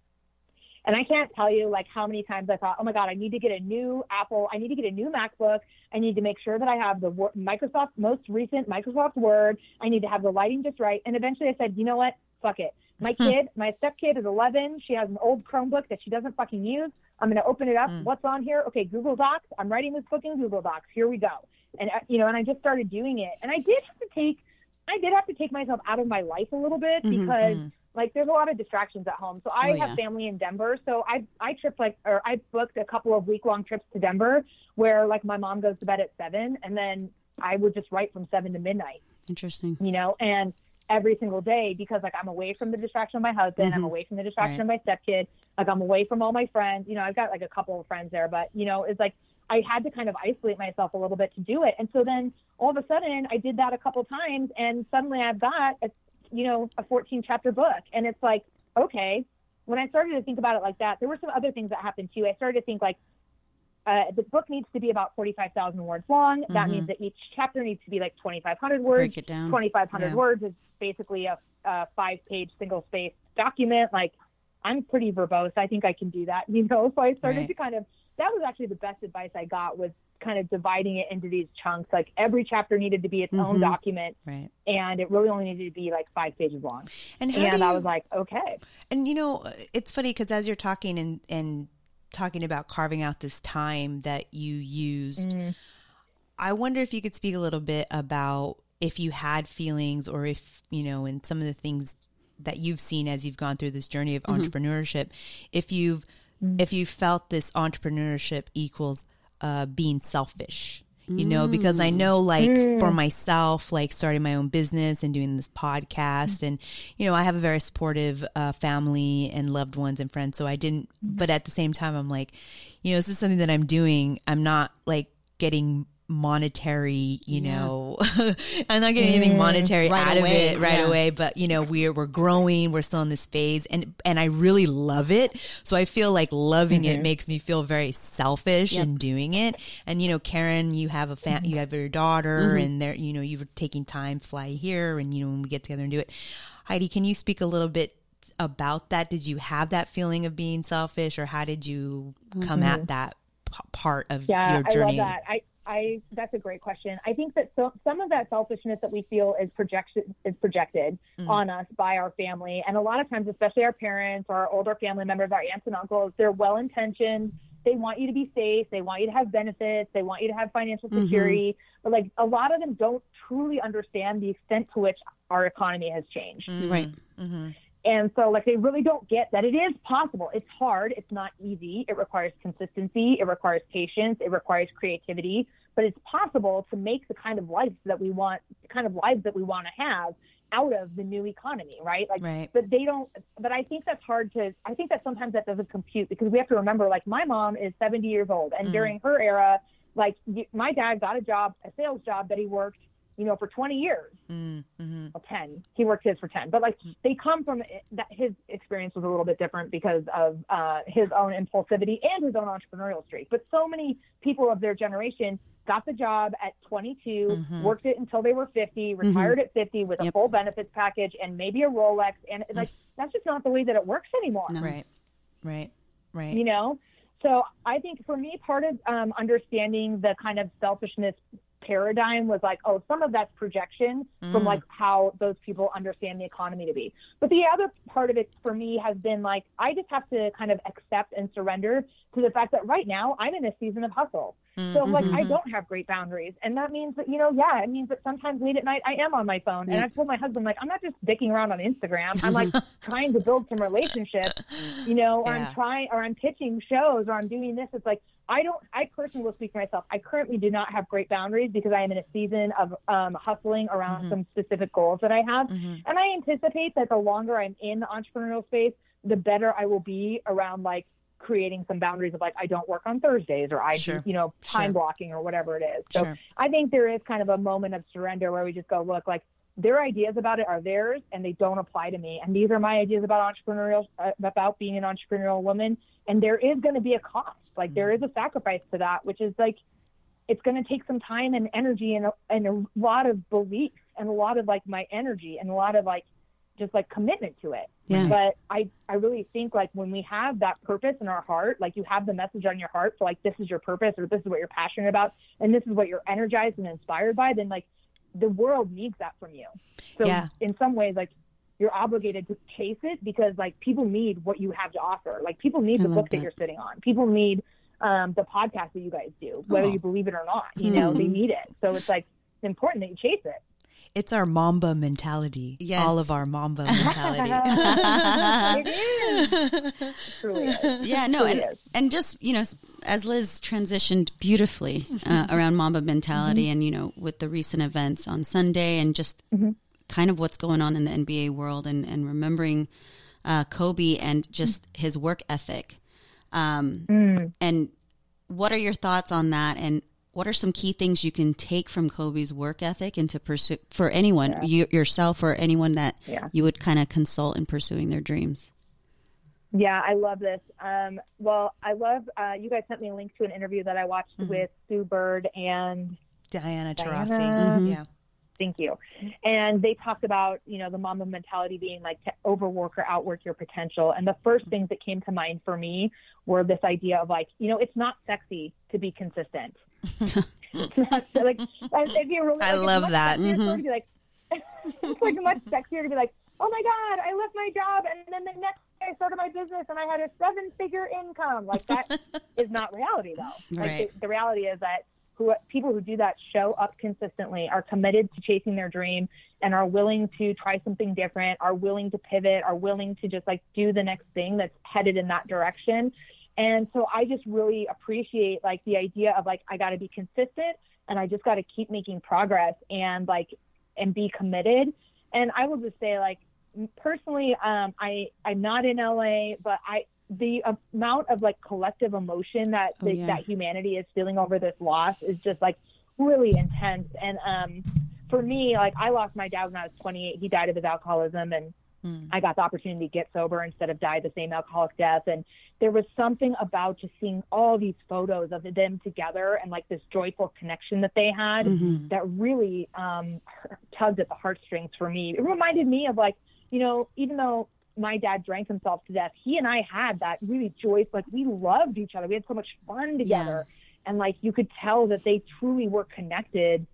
And I can't tell you like how many times I thought, oh my God, I need to get a new Apple. I need to get a new MacBook. I need to make sure that I have the Microsoft, most recent Microsoft Word. I need to have the lighting just right. And eventually I said, you know what? Fuck it. My kid, my stepkid is eleven. She has an old Chromebook that she doesn't fucking use. I'm going to open it up. Mm. What's on here? Okay, Google Docs. I'm writing this book in Google Docs. Here we go. And, you know, and I just started doing it. And I did have to take, I did have to take myself out of my life a little bit mm-hmm, because mm-hmm. like there's a lot of distractions at home. So I oh, have yeah. family in Denver. So I I tripped like, or I booked a couple of week long trips to Denver where like my mom goes to bed at seven and then I would just write from seven to midnight. Interesting. You know, and every single day because like I'm away from the distraction of my husband. Mm-hmm. I'm away from the distraction right. of my stepkid. Like I'm away from all my friends. You know, I've got like a couple of friends there, but you know, it's like I had to kind of isolate myself a little bit to do it. And so then all of a sudden I did that a couple times and suddenly I've got a you know, a fourteen chapter book. And it's like, okay, when I started to think about it like that, there were some other things that happened too. I started to think like, uh, the book needs to be about forty-five thousand words long. Mm-hmm. That means that each chapter needs to be like twenty-five hundred words. Break it down. twenty-five hundred yeah. words is basically a, a five page single space document. Like I'm pretty verbose. I think I can do that, you know? So I started right. to kind of, that was actually the best advice I got was kind of dividing it into these chunks. Like every chapter needed to be its mm-hmm. own document. Right. And it really only needed to be like five pages long. And, how and do I was you, like, okay. And you know, it's funny because as you're talking and, and talking about carving out this time that you used, mm. I wonder if you could speak a little bit about if you had feelings or if, you know, in some of the things that you've seen as you've gone through this journey of mm-hmm. entrepreneurship, if you've, mm. if you felt this entrepreneurship equals Uh, being selfish, you know, mm. because I know like mm. for myself, like starting my own business and doing this podcast mm. and, you know, I have a very supportive uh, family and loved ones and friends. So I didn't, mm. but at the same time, I'm like, you know, this is something that I'm doing. I'm not like getting monetary, you yeah. know, I'm not getting anything monetary right out away. of it right yeah. away, but you know, we're, we're growing, we're still in this phase, and, and I really love it. So I feel like loving mm-hmm. it makes me feel very selfish yep. in doing it. And, you know, Karen, you have a fam- you have your daughter mm-hmm. and they're, you know, you're taking time, fly here. And, you know, when we get together and do it, Heidi, can you speak a little bit about that? Did you have that feeling of being selfish, or how did you come mm-hmm. at that p- part of yeah, your journey? I love that. I- I, that's a great question. I think that so, some of that selfishness that we feel is projection is projected mm. on us by our family. And a lot of times, especially our parents or our older family members, our aunts and uncles, they're well-intentioned. They want you to be safe. They want you to have benefits. They want you to have financial security. Mm-hmm. But like a lot of them don't truly understand the extent to which our economy has changed. Mm-hmm. Right. Mm-hmm. And so like they really don't get that it is possible. It's hard. It's not easy. It requires consistency. It requires patience. It requires creativity. But it's possible to make the kind of life that we want, the kind of lives that we want to have out of the new economy, right? Like, right. But they don't, but I think that's hard to, I think that sometimes that doesn't compute, because we have to remember, like, my mom is seventy years old. And mm. during her era, like, my dad got a job, a sales job that he worked, you know, for twenty years, mm-hmm. well, ten, he worked his for ten, but like they come from that. His experience was a little bit different because of uh, his own impulsivity and his own entrepreneurial streak. But so many people of their generation got the job at twenty-two, mm-hmm. worked it until they were fifty, retired mm-hmm. at fifty with yep. a full benefits package and maybe a Rolex. And like, that's just not the way that it works anymore. No. Right. Right. Right. You know? So I think for me, part of um, understanding the kind of selfishness paradigm was like, oh, some of that's projection mm. from like how those people understand the economy to be. But the other part of it for me has been like, I just have to kind of accept and surrender to the fact that right now I'm in a season of hustle. Mm-hmm. So like, I don't have great boundaries. And that means that, you know, yeah, it means that sometimes late at night I am on my phone. Yeah. And I've told my husband, like, I'm not just dicking around on Instagram. I'm like trying to build some relationships, you know, or yeah. I'm trying, or I'm pitching shows, or I'm doing this. It's like, I don't, I personally will speak for myself. I currently do not have great boundaries because I am in a season of um, hustling around mm-hmm. some specific goals that I have. Mm-hmm. And I anticipate that the longer I'm in the entrepreneurial space, the better I will be around like creating some boundaries of like, I don't work on Thursdays, or I sure. do, you know, time sure. blocking or whatever it is. So sure. I think there is kind of a moment of surrender where we just go, look, like their ideas about it are theirs and they don't apply to me. And these are my ideas about entrepreneurial, uh, about being an entrepreneurial woman. And there is going to be a cost. Like, there is a sacrifice to that, which is like, it's going to take some time and energy and a, and a lot of belief and a lot of like my energy and a lot of like, just like commitment to it. Yeah. But I, I really think like when we have that purpose in our heart, like you have the message on your heart for like, this is your purpose, or this is what you're passionate about, and this is what you're energized and inspired by, then like the world needs that from you. So yeah. in some ways, like, you're obligated to chase it, because like people need what you have to offer. Like, people need the book that. that you're sitting on. People need um, the podcast that you guys do, whether oh. you believe it or not, you know, they need it. So it's like, it's important that you chase it. It's our Mamba mentality. Yes. All of our Mamba mentality. It is. Truly is. Yeah, no, and, is. and just, you know, as Liz transitioned beautifully uh, around Mamba mentality mm-hmm. and, you know, with the recent events on Sunday and just mm-hmm. kind of what's going on in the N B A world, and, and remembering uh, Kobe and just his work ethic. Um, mm. And what are your thoughts on that? And what are some key things you can take from Kobe's work ethic into pursue for anyone, yeah. you, yourself or anyone that yeah. you would kind of consult in pursuing their dreams? Yeah, I love this. Um, well, I love, uh, you guys sent me a link to an interview that I watched mm-hmm. with Sue Bird and Diana Taurasi. Mm-hmm. Yeah. Thank you. And they talked about, you know, the Mamba mentality being like to overwork or outwork your potential. And the first things that came to mind for me were this idea of like, you know, it's not sexy to be consistent. It's not, like, if you're really, like, I love that. Sexier, mm-hmm. to be like, it's like much sexier to be like, oh my God, I left my job, and then the next day I started my business and I had a seven figure income. Like, that is not reality though. Like, right. the, the reality is that who people who do that show up consistently, are committed to chasing their dream, and are willing to try something different, are willing to pivot, are willing to just like do the next thing that's headed in that direction. And so I just really appreciate like the idea of like, I got to be consistent, and I just got to keep making progress and like, and be committed. And I will just say, like, personally, um, I, I'm not in L A, but I, the amount of like collective emotion that oh, yeah. that humanity is feeling over this loss is just like really intense. And um, for me, like, I lost my dad when I was twenty-eight. He died of his alcoholism, and mm. I got the opportunity to get sober instead of die the same alcoholic death. And there was something about just seeing all these photos of them together and, like, this joyful connection that they had mm-hmm. that really um, tugged at the heartstrings for me. It reminded me of, like, you know, even though my dad drank himself to death, he and I had that really joyful, like, we loved each other. We had so much fun together. Yeah. And, like, you could tell that they truly were connected,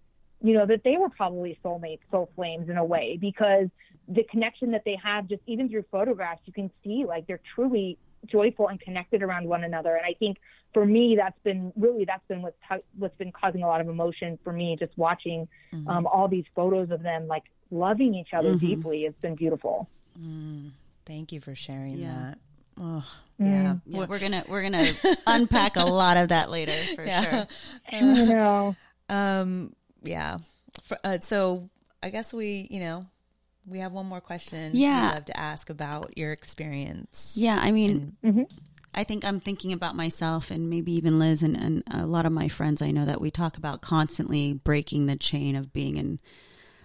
you know, that they were probably soulmates, soul flames in a way, because the connection that they have, just even through photographs, you can see, like, they're truly joyful and connected around one another. And I think for me, that's been really, that's been what's, what's been causing a lot of emotion for me, just watching mm-hmm. um, all these photos of them, like, loving each other mm-hmm. deeply. It's been beautiful. Mm. Thank you for sharing yeah. that. Oh, yeah. yeah. We're, we're gonna we're gonna unpack a lot of that later for yeah. sure. I know. Um, yeah. For, uh, so I guess we, you know, we have one more question. Yeah, I'd love to ask about your experience. Yeah, I mean, and, mm-hmm. I think I'm thinking about myself and maybe even Liz and, and a lot of my friends I know that we talk about constantly breaking the chain of being in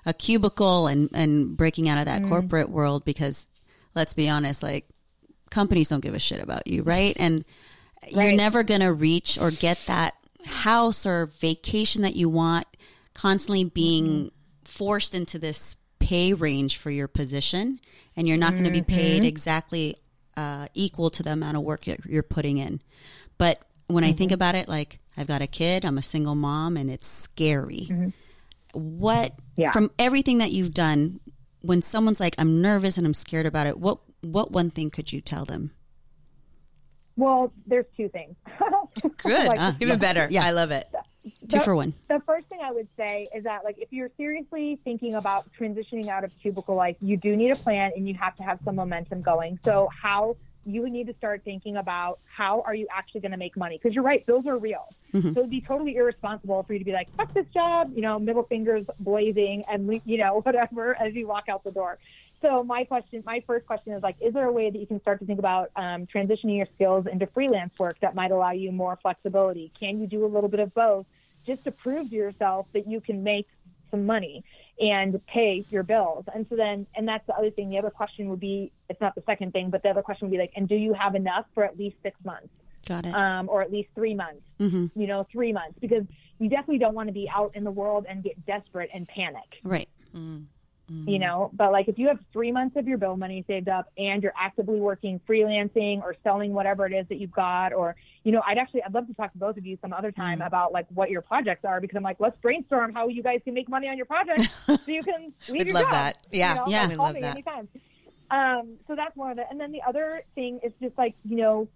a cubicle and and breaking out of that mm. corporate world, because let's be honest, like, companies don't give a shit about you, right? And right. you're never going to reach or get that house or vacation that you want, constantly being forced into this pay range for your position, and you're not mm-hmm. going to be paid exactly uh, equal to the amount of work you're, you're putting in. But when mm-hmm. I think about it, like, I've got a kid, I'm a single mom, and it's scary. Mm-hmm. What, yeah. from everything that you've done, when someone's like, I'm nervous and I'm scared about it, what what one thing could you tell them? Well, there's two things. Good. Like, uh, even yeah. better. Yeah, I love it. The, two for one. The first thing I would say is that, like, if you're seriously thinking about transitioning out of cubicle life, you do need a plan and you have to have some momentum going. So how you would need to start thinking about, how are you actually going to make money? Because you're right, bills are real. Mm-hmm. So it'd be totally irresponsible for you to be like, fuck this job, you know, middle fingers blazing and, you know, whatever, as you walk out the door. So my question, my first question is, like, is there a way that you can start to think about um, transitioning your skills into freelance work that might allow you more flexibility? Can you do a little bit of both, just to prove to yourself that you can make some money and pay your bills? And so then, and that's the other thing. The other question would be, it's not the second thing, but the other question would be like, and do you have enough for at least six months? Got it. Um, or at least three months, mm-hmm. you know, three months, because you definitely don't want to be out in the world and get desperate and panic. Right. Mm-hmm. You know, but, like, if you have three months of your bill money saved up and you're actively working freelancing or selling whatever it is that you've got, or, you know, I'd actually, I'd love to talk to both of you some other time mm. about, like, what your projects are, because I'm like, let's brainstorm how you guys can make money on your project so you can leave We'd your love job. That. Yeah. You know, yeah. We love that. Anytime. Um, so that's one of it. And then the other thing is just, like, you know,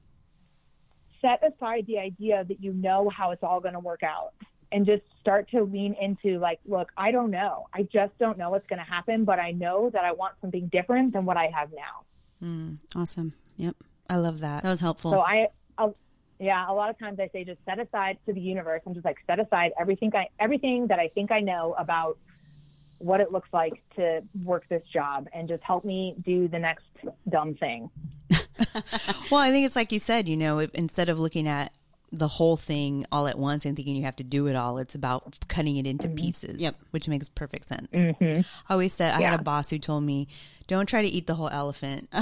set aside the idea that you know how it's all going to work out. And just start to lean into, like, look, I don't know. I just don't know what's going to happen, but I know that I want something different than what I have now. Mm, awesome. Yep. I love that. That was helpful. So I, I'll, yeah, a lot of times I say, just set aside to the universe. I'm just like, set aside everything, I, everything that I think I know about what it looks like to work this job, and just help me do the next dumb thing. Well, I think it's like you said, you know, if, instead of looking at the whole thing all at once and thinking you have to do it all, it's about cutting it into mm-hmm. pieces, yep. which makes perfect sense. Mm-hmm. I always said, I yeah. had a boss who told me, don't try to eat the whole elephant.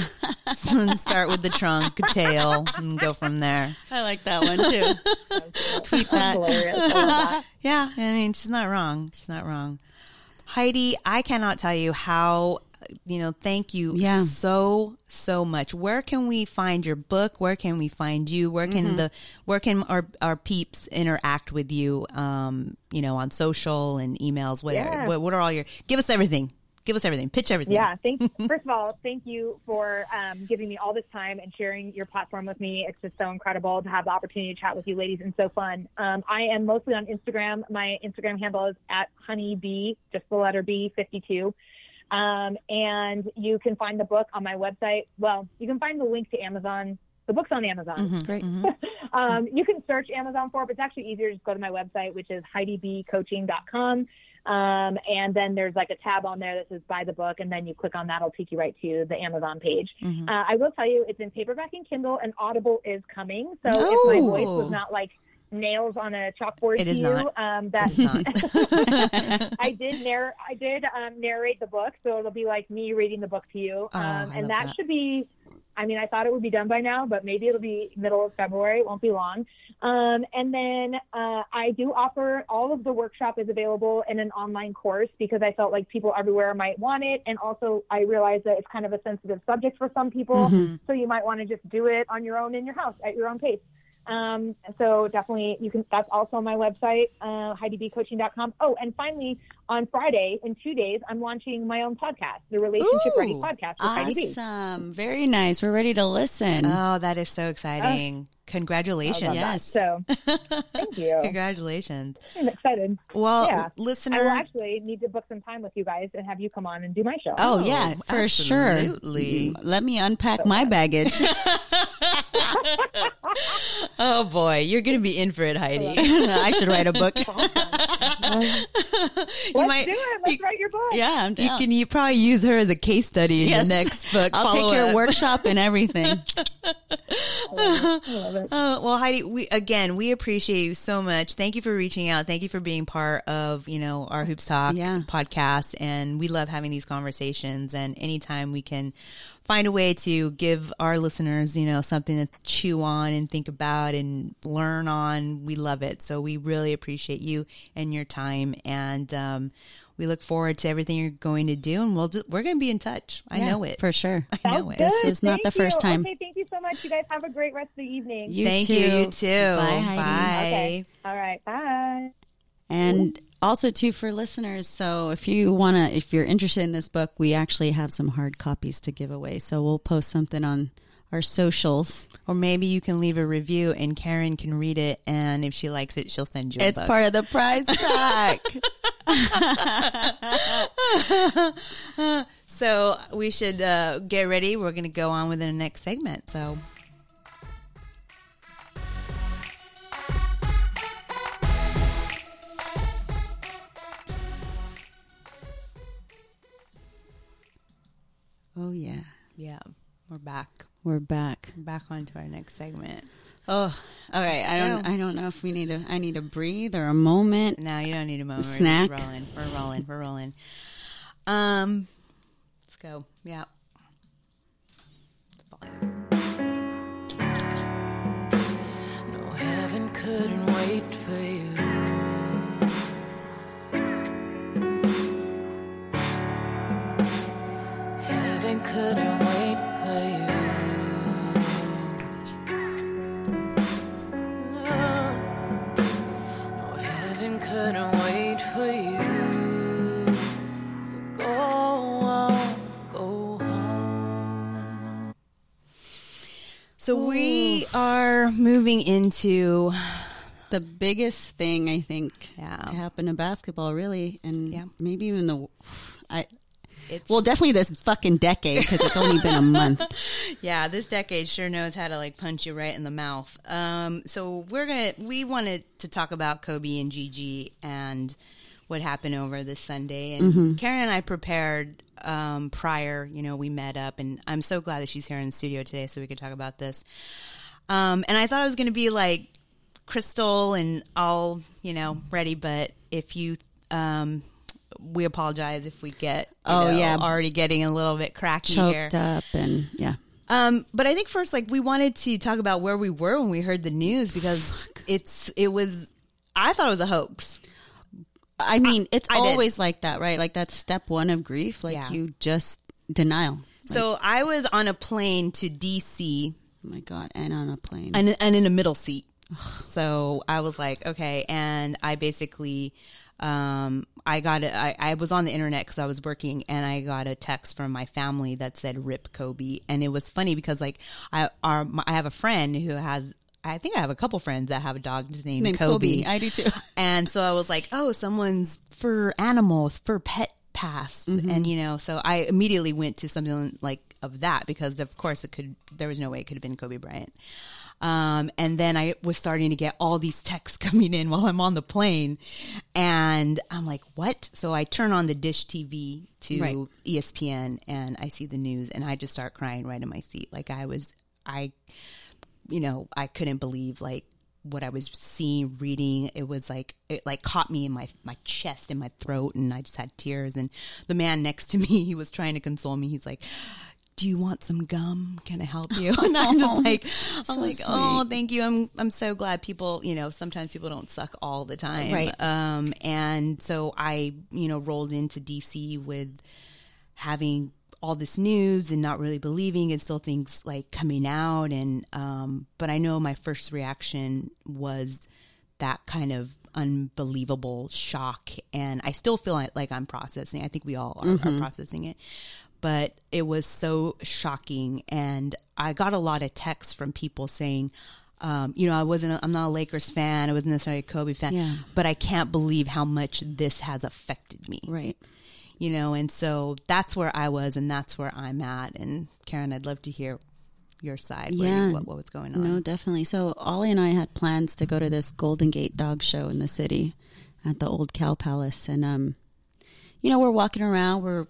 Start with the trunk, tail, and go from there. I like that one too. Tweet that. Yeah. I mean, she's not wrong. She's not wrong. Heidi, I cannot tell you how, you know, thank you yeah. so, so much. Where can we find your book? Where can we find you? Where can mm-hmm. the, where can our, our peeps interact with you? Um, you know, on social and emails, whatever, yeah. what, what are all your, give us everything, give us everything, pitch everything. Yeah. Thank, first of all, thank you for um, giving me all this time and sharing your platform with me. It's just so incredible to have the opportunity to chat with you ladies, and so fun. Um, I am mostly on Instagram. My Instagram handle is at honeyb, just the letter B, fifty-two. Um, and you can find the book on my website. Well, you can find the link to Amazon. The book's on Amazon. Mm-hmm, great. Mm-hmm. um, you can search Amazon for it, but it's actually easier to just go to my website, which is heidi b coaching dot com. Um, and then there's like a tab on there that says buy the book. And then you click on that. It'll take you right to the Amazon page. Mm-hmm. Uh, I will tell you, it's in paperback and Kindle, and Audible is coming. So no. if my voice was not like nails on a chalkboard. It is to you. Not. Um, that not. I did narr- I did um, narrate the book, so it'll be like me reading the book to you. Oh, um, and that, that should be, I mean, I thought it would be done by now, but maybe it'll be middle of February. It won't be long. Um, and then uh, I do offer, all of the workshop is available in an online course because I felt like people everywhere might want it. And also I realized that it's kind of a sensitive subject for some people. Mm-hmm. So you might want to just do it on your own in your house at your own pace. Um, so definitely you can, that's also on my website, uh, heidi b coaching dot com. Oh, and finally on Friday in two days, I'm launching my own podcast, the Relationship Ready Podcast. With Heidi B. Awesome. Very nice. We're ready to listen. Oh, that is so exciting. Oh. Congratulations. Yes. That. So thank you. Congratulations. I'm excited. Well, yeah. Listeners, I will actually need to book some time with you guys and have you come on and do my show. Oh, oh yeah, for absolutely. Sure. Let me unpack so my fun. Baggage. Oh boy, you're going to be in for it, Heidi. I should write a book. Let's you might, do it. Let's you, write your book. Yeah, I'm down. You can you probably use her as a case study in yes. the next book. I'll Follow take your up. Workshop and everything. I love it. Uh, well, Heidi, we again we appreciate you so much. Thank you for reaching out. Thank you for being part of you know our Hoops Talk yeah. podcast, and we love having these conversations. And anytime we can find a way to give our listeners, you know, something to chew on and think about and learn on. We love it. So we really appreciate you and your time. And um, we look forward to everything you're going to do. And we'll do, we're going to be in touch. I yeah, know it. For sure. I That's know it. Good. This is thank not the first you. Time. Okay, thank you so much. You guys have a great rest of the evening. You thank too. You. You too. Bye, Heidi. Bye. Okay. All right. Bye. And also, too, for listeners, so if you want to, if you're interested in this book, we actually have some hard copies to give away. So we'll post something on our socials. Or maybe you can leave a review and Karen can read it. And if she likes it, she'll send you a it's book. It's part of the prize pack. So we should uh, get ready. We're going to go on with the next segment. So. Oh, yeah. Yeah. We're back. We're back. Back on to our next segment. Oh, all right. Let's I don't go. I don't know if we need a, I need a breathe or a moment. No, you don't need a moment. A snack. We're rolling. We're rolling. We're rolling. Um, let's go. Yeah. No, heaven couldn't wait for you. Heaven couldn't wait for you. No, heaven couldn't wait for you. So go on, go home. So we are moving into the biggest thing I think yeah. to happen to basketball, really, and yeah. maybe even the I. It's, well, definitely this fucking decade because it's only been a month. Yeah, this decade sure knows how to like punch you right in the mouth. Um, so we're gonna we wanted to talk about Kobe and Gigi and what happened over this Sunday. And mm-hmm. Karen and I prepared um, prior. You know, we met up, and I'm so glad that she's here in the studio today so we could talk about this. Um, and I thought it was gonna be like crystal and all you know ready, but if you um, we apologize if we get, oh know, yeah, already getting a little bit cracky choked here. Up and yeah. Um, but I think first, like we wanted to talk about where we were when we heard the news because Fuck. it's, it was, I thought it was a hoax. I mean, I, it's I always did. Like that, right? Like that's step one of grief. Like yeah. you just denial. Like, so I was on a plane to D C. Oh my God. And on a plane and, and in a middle seat. So I was like, okay. And I basically, Um, I got a, I, I was on the internet because I was working, and I got a text from my family that said "Rip Kobe," and it was funny because like I are I have a friend who has I think I have a couple friends that have a dog named, named Kobe. Kobe. I do too, and so I was like, oh, someone's for animals for pet past, mm-hmm. and you know, so I immediately went to something like of that because of course it could there was no way it could have been Kobe Bryant. Um, and then I was starting to get all these texts coming in while I'm on the plane and I'm like, what? So I turn on the Dish T V to right. E S P N and I see the news and I just start crying right in my seat. Like I was, I, you know, I couldn't believe like what I was seeing, reading, it was like, it like caught me in my, my chest and my throat, and I just had tears. And the man next to me, he was trying to console me. He's like, do you want some gum? Can I help you? And I'm just like, I'm so like, sweet. Oh, thank you. I'm, I'm so glad people, you know, sometimes people don't suck all the time. Right. Um, and so I, you know, rolled into D C with having all this news and not really believing, and still things like coming out. And, um, but I know my first reaction was that kind of unbelievable shock. And I still feel like, like I'm processing. I think we all are, mm-hmm. are processing it. But it was so shocking, and I got a lot of texts from people saying, um, you know, I wasn't, a, I'm not a Lakers fan, I wasn't necessarily a Kobe fan, yeah. but I can't believe how much this has affected me. Right. You know, and so that's where I was, and that's where I'm at. And Karen, I'd love to hear your side, yeah. where you, what, what was going on. No, definitely. So Ollie and I had plans to go to this Golden Gate dog show in the city at the old Cow Palace. And, um, you know, we're walking around, we're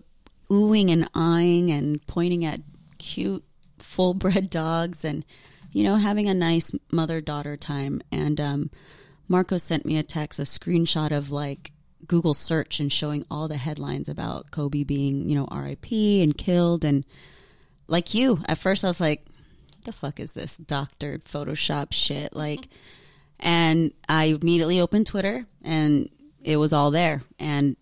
oohing and eyeing and pointing at cute full-bred dogs and, you know, having a nice mother-daughter time. And um, Marco sent me a text, a screenshot of like Google search and showing all the headlines about Kobe being, you know, R I P and killed. And like you, at first I was like, the fuck is this doctored Photoshop shit? Like, and I immediately opened Twitter and it was all there. And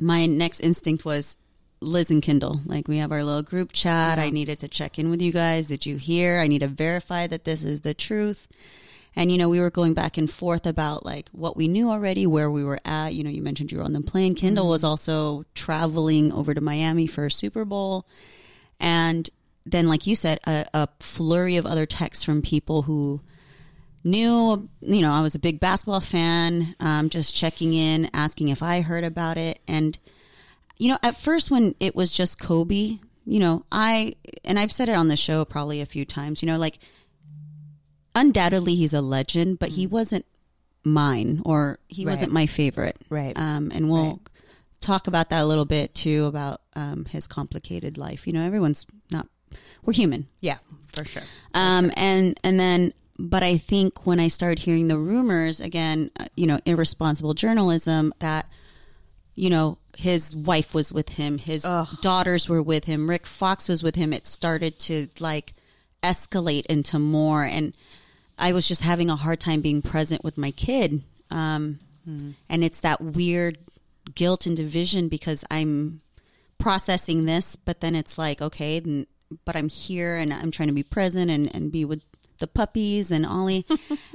my next instinct was, Liz and Kindle, like we have our little group chat. Yeah. I needed to check in with you guys. Did you hear? I need to verify that this is the truth. And, you know, we were going back and forth about like what we knew already, where we were at. You know, you mentioned you were on the plane. Kindle mm-hmm. was also traveling over to Miami for a Super Bowl. And then, like you said, a, a flurry of other texts from people who knew, you know, I was a big basketball fan, um, just checking in, asking if I heard about it. And you know, at first when it was just Kobe, you know, I, and I've said it on the show probably a few times, you know, like undoubtedly he's a legend, but he wasn't mine, or he right. wasn't my favorite. Right. Um, and we'll right. talk about that a little bit too, about um, his complicated life. You know, everyone's not, we're human. Yeah, for sure. For um, sure. And, and then, but I think when I started hearing the rumors again, you know, irresponsible journalism that, you know, his wife was with him. His Ugh. daughters were with him. Rick Fox was with him. It started to like escalate into more. And I was just having a hard time being present with my kid. Um, mm. And it's that weird guilt and division because I'm processing this, but then it's like, okay, then, but I'm here and I'm trying to be present and, and be with the puppies and Ollie.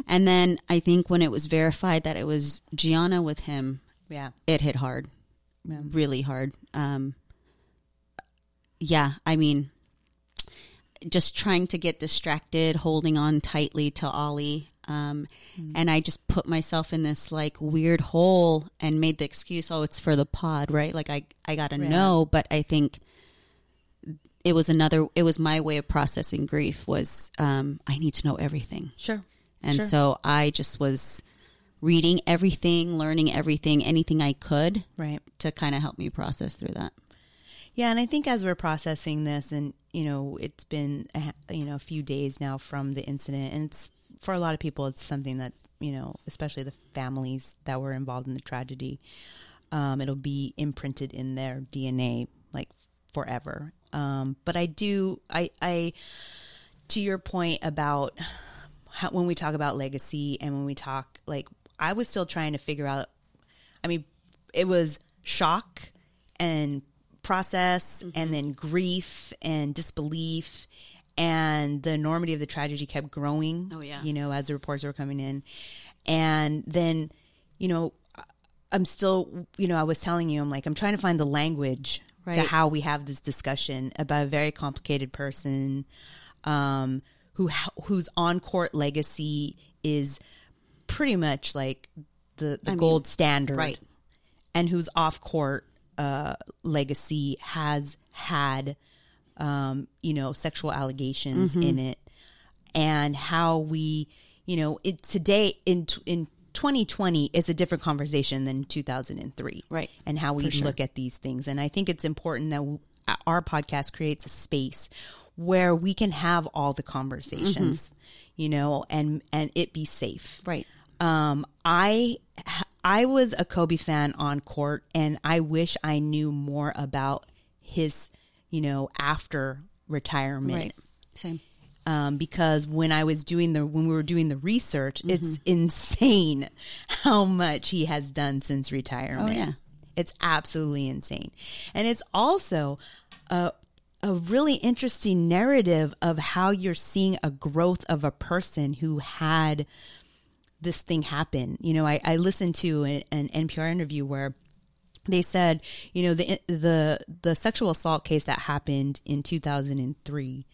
And then I think when it was verified that it was Gianna with him, yeah, it hit hard. Yeah. Really hard. Um, yeah, I mean, just trying to get distracted, holding on tightly to Ollie. Um, mm-hmm. And I just put myself in this like weird hole and made the excuse, oh, it's for the pod, right? Like I, I got to right. know, but I think it was another, it was my way of processing grief was um, I need to know everything. Sure. And sure. so I just was reading everything, learning everything, anything I could right. to kind of help me process through that. Yeah. And I think as we're processing this and, you know, it's been, a, you know, a few days now from the incident, and it's, for a lot of people, it's something that, you know, especially the families that were involved in the tragedy, um, it'll be imprinted in their D N A like forever. Um, but I do, I, I, to your point about how, when we talk about legacy and when we talk like, I was still trying to figure out, I mean, it was shock and process mm-hmm. and then grief and disbelief, and the enormity of the tragedy kept growing, oh, yeah. you know, as the reports were coming in. And then, you know, I'm still, you know, I was telling you, I'm like, I'm trying to find the language right. to how we have this discussion about a very complicated person um, who whose on-court legacy is pretty much like the, the gold mean, standard right. and whose off court uh, legacy has had, um, you know, sexual allegations mm-hmm. in it, and how we, you know, it today in, in twenty twenty is a different conversation than two thousand three. Right. And how we sure. look at these things. And I think it's important that our podcast creates a space where we can have all the conversations, mm-hmm. you know, and, and it be safe. Right. Um, I, I was a Kobe fan on court, and I wish I knew more about his, you know, after retirement. Right. Same. Um, because when I was doing the, when we were doing the research, mm-hmm. it's insane how much he has done since retirement. Oh, yeah. It's absolutely insane. And it's also a, a really interesting narrative of how you're seeing a growth of a person who had this thing happen. You know, I, I listened to an, an N P R interview where they said, you know, the, the, the sexual assault case that happened in two thousand three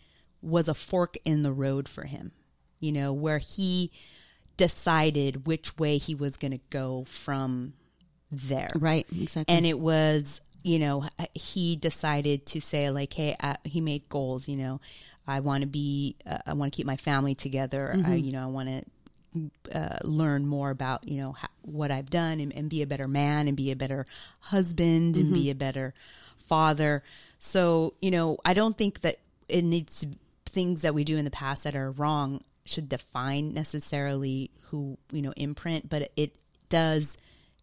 was a fork in the road for him, you know, where he decided which way he was going to go from there. Right. Exactly. And it was, you know, he decided to say like, hey, I, he made goals, you know, I want to be, uh, I want to keep my family together. Mm-hmm. I, you know, I want to Uh, learn more about, you know, how, what I've done and, and be a better man and be a better husband mm-hmm. and be a better father. So, you know, I don't think that it needs to, things that we do in the past that are wrong should define necessarily who, you know, imprint, but it does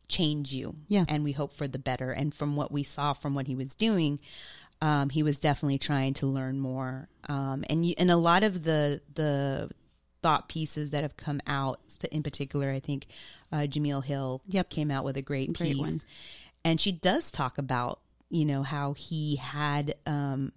change you. Yeah. And we hope for the better. And from what we saw from what he was doing, um, he was definitely trying to learn more. Um, and, you, and a lot of the, the, thought pieces that have come out in particular, I think uh, Jamel Hill yep. came out with a great, great piece. One. And she does talk about, you know, how he had, um,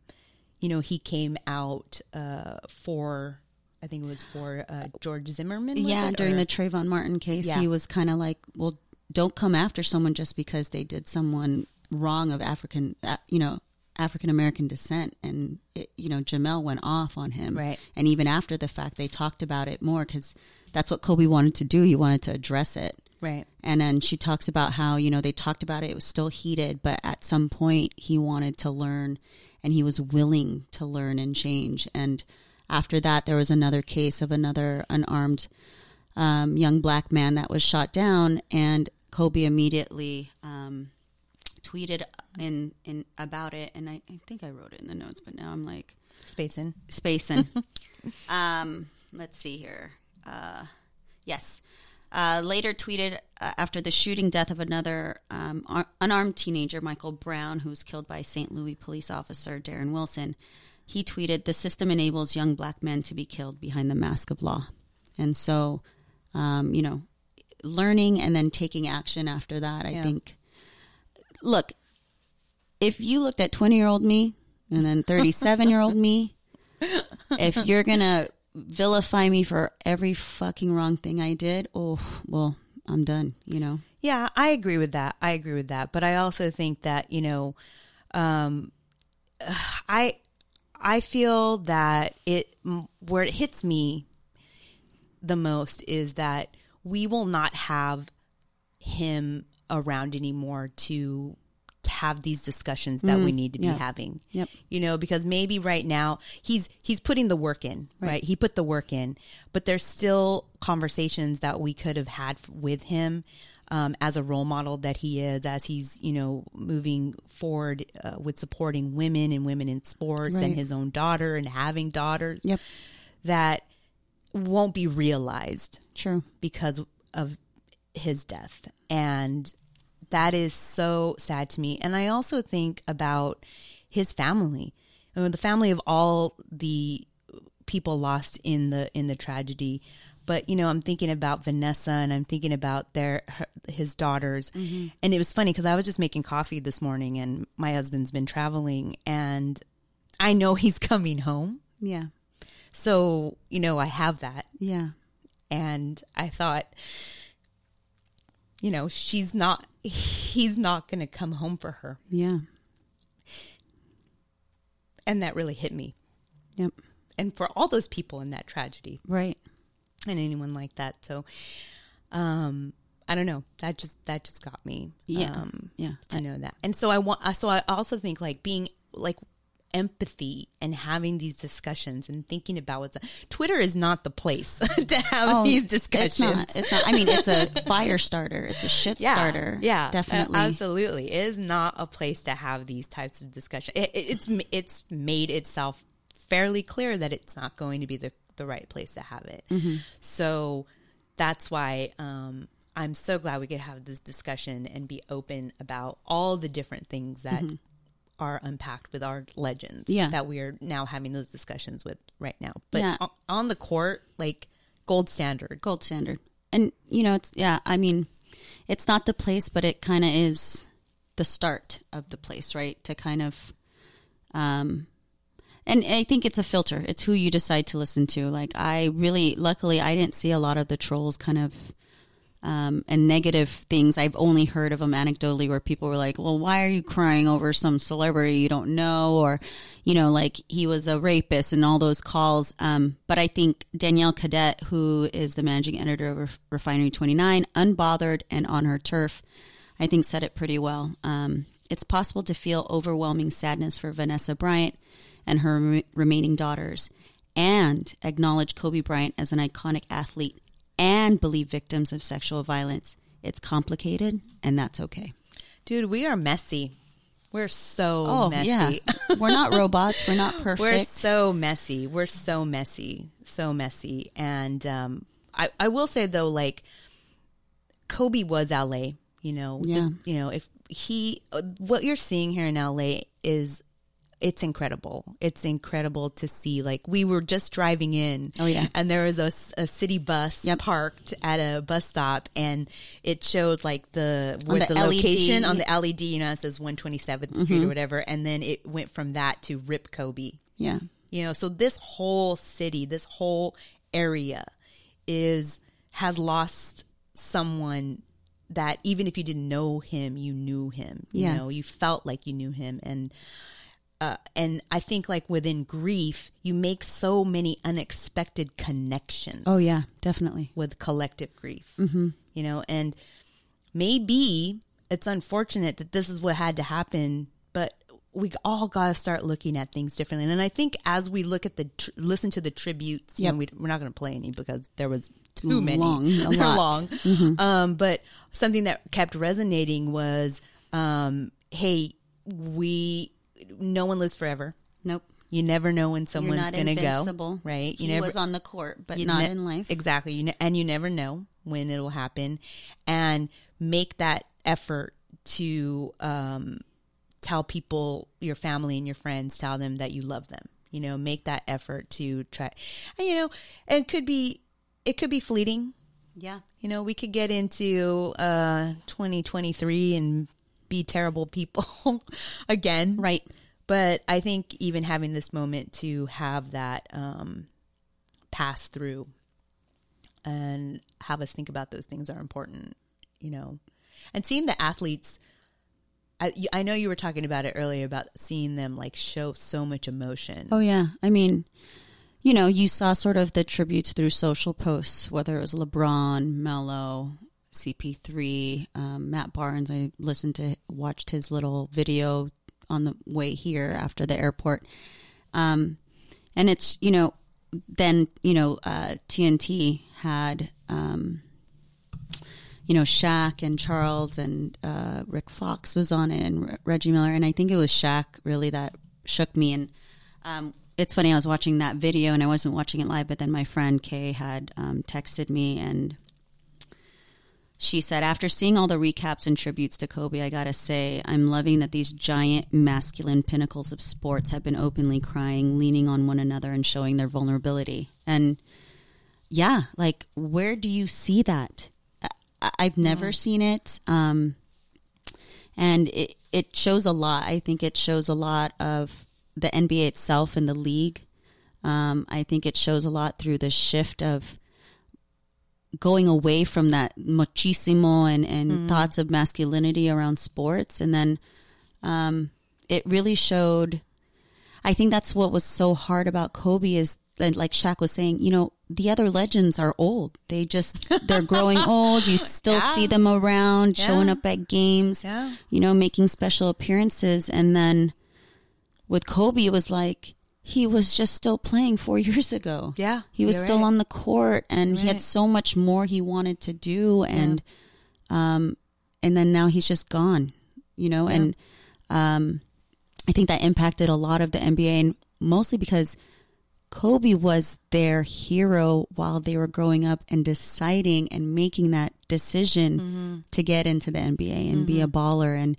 you know, he came out uh, for, I think it was for uh, George Zimmerman. Yeah. It, during or? the Trayvon Martin case, yeah. he was kind of like, well, don't come after someone just because they did someone wrong of African, uh, you know, African-American descent. And, it, you know, Jamel went off on him. Right. And even after the fact, they talked about it more because that's what Kobe wanted to do. He wanted to address it. Right. And then she talks about how, you know, they talked about it. It was still heated, but at some point he wanted to learn and he was willing to learn and change. And after that, there was another case of another unarmed um, young black man that was shot down, and Kobe immediately um, tweeted in in about it, and I, I think I wrote it in the notes, but now I'm like spacing spacing um let's see here uh yes uh later tweeted uh, after the shooting death of another um ar- unarmed teenager, Michael Brown, who was killed by Saint Louis police officer Darren Wilson. He tweeted, "The system enables young black men to be killed behind the mask of law." And so um you know, learning and then taking action after that. I yeah. think look, if you looked at twenty-year-old me and then thirty-seven-year-old me, if you're going to vilify me for every fucking wrong thing I did, oh, well, I'm done, you know? Yeah, I agree with that. I agree with that. But I also think that, you know, um, I I feel that it where it hits me the most is that we will not have him around anymore to have these discussions that mm, we need to be yep. having, yep. you know, because maybe right now he's, he's putting the work in, right. right? He put the work in, but there's still conversations that we could have had with him um, as a role model that he is, as he's, you know, moving forward uh, with supporting women and women in sports right. and his own daughter and having daughters yep. that won't be realized sure. because of his death. And that is so sad to me. And I also think about his family, I mean, the family of all the people lost in the in the tragedy. But, you know, I'm thinking about Vanessa and I'm thinking about their her, his daughters. Mm-hmm. And it was funny because I was just making coffee this morning and my husband's been traveling and I know he's coming home. Yeah. So, you know, I have that. Yeah. And I thought, you know, she's not, he's not going to come home for her. Yeah. And that really hit me. Yep. And for all those people in that tragedy. Right. And anyone like that. So, um, I don't know. That just, that just got me. Yeah. Um, yeah. To know that. And so I want, so I also think like being like empathy and having these discussions and thinking about what's... Twitter is not the place to have oh, these discussions. It's not, it's not. I mean, it's a fire starter. It's a shit yeah, starter. Yeah, definitely. Absolutely. It is not a place to have these types of discussions. It, it's, it's made itself fairly clear that it's not going to be the, the right place to have it. Mm-hmm. So that's why... Um, I'm so glad we could have this discussion and be open about all the different things that mm-hmm. are unpacked with our legends yeah. that we are now having those discussions with right now. But yeah. on, on the court, like gold standard, gold standard. And you know, it's, yeah, I mean, it's not the place, but it kind of is the start of the place, right? To kind of, um, and I think it's a filter. It's who you decide to listen to. Like I really, luckily I didn't see a lot of the trolls kind of, Um, and negative things. I've only heard of them anecdotally where people were like, well, why are you crying over some celebrity you don't know? Or, you know, like he was a rapist and all those calls. Um, but I think Danielle Cadet, who is the managing editor of Refinery twenty-nine, unbothered and on her turf, I think said it pretty well. Um, it's possible to feel overwhelming sadness for Vanessa Bryant and her re- remaining daughters and acknowledge Kobe Bryant as an iconic athlete and believe victims of sexual violence. It's complicated, and that's okay. Dude, we are messy. We're so oh, messy. Yeah. We're not robots. We're not perfect. We're so messy. We're so messy. So messy. And um, I, I will say, though, like, Kobe was L A, you know. Yeah. Just, you know, if he, what you're seeing here in L A is, it's incredible. It's incredible to see. Like, we were just driving in. Oh, yeah. And there was a, a city bus yep. parked at a bus stop, and it showed, like, the, where the, the location on the L E D, you know, it says one twenty-seventh mm-hmm. Street or whatever. And then it went from that to Rip Kobe. Yeah. You know, so this whole city, this whole area is, has lost someone that even if you didn't know him, you knew him. Yeah. You know, you felt like you knew him. And, Uh, and I think like within grief, you make so many unexpected connections. Oh, yeah, definitely. With collective grief, mm-hmm. you know, and maybe it's unfortunate that this is what had to happen, but we all got to start looking at things differently. And, and I think as we look at the, tr- listen to the tributes, yep. you know, we, we're not going to play any because there was too many. Long, a They're lot. long. Mm-hmm. Um, but something that kept resonating was, um, hey, we... no one lives forever. Nope. You never know when someone's going to go. Right. You he never was on the court, but not ne- in life. Exactly. You ne- and you never know when it will happen, and make that effort to, um, tell people, your family and your friends, tell them that you love them, you know, make that effort to try, and, you know, it could be, it could be fleeting. Yeah. You know, we could get into, uh, twenty twenty-three and be terrible people again. Right. But I think even having this moment to have that um, pass through and have us think about those things are important, you know, and seeing the athletes. I, I know you were talking about it earlier about seeing them like show so much emotion. Oh, yeah. I mean, you know, you saw sort of the tributes through social posts, whether it was LeBron, Melo, C P three, um, Matt Barnes. I listened to, watched his little video on the way here after the airport. Um, and it's, you know, then, you know, uh, T N T had, um, you know, Shaq and Charles and uh, Rick Fox was on it, and Re- Reggie Miller. And I think it was Shaq really that shook me. And um, it's funny, I was watching that video and I wasn't watching it live, but then my friend Kay had um, texted me, and she said, after seeing all the recaps and tributes to Kobe, I gotta say, I'm loving that these giant masculine pinnacles of sports have been openly crying, leaning on one another, and showing their vulnerability. And yeah, like, where do you see that? I- I've never yeah. seen it. Um, and it, it shows a lot. I think it shows a lot of the N B A itself and the league. Um, I think it shows a lot through the shift of going away from that machismo and, and mm. thoughts of masculinity around sports. And then um, it really showed, I think that's what was so hard about Kobe is, and like Shaq was saying, you know, the other legends are old. They just, they're growing old. You still yeah. see them around, yeah. showing up at games, yeah. you know, making special appearances. And then with Kobe, it was like he was just still playing four years ago. Yeah. He was still right. on the court, and you're he right. had so much more he wanted to do. And, yeah. um, and then now he's just gone, you know, yeah. and, um, I think that impacted a lot of the N B A, and mostly because Kobe was their hero while they were growing up and deciding and making that decision mm-hmm. to get into the N B A and mm-hmm. be a baller, and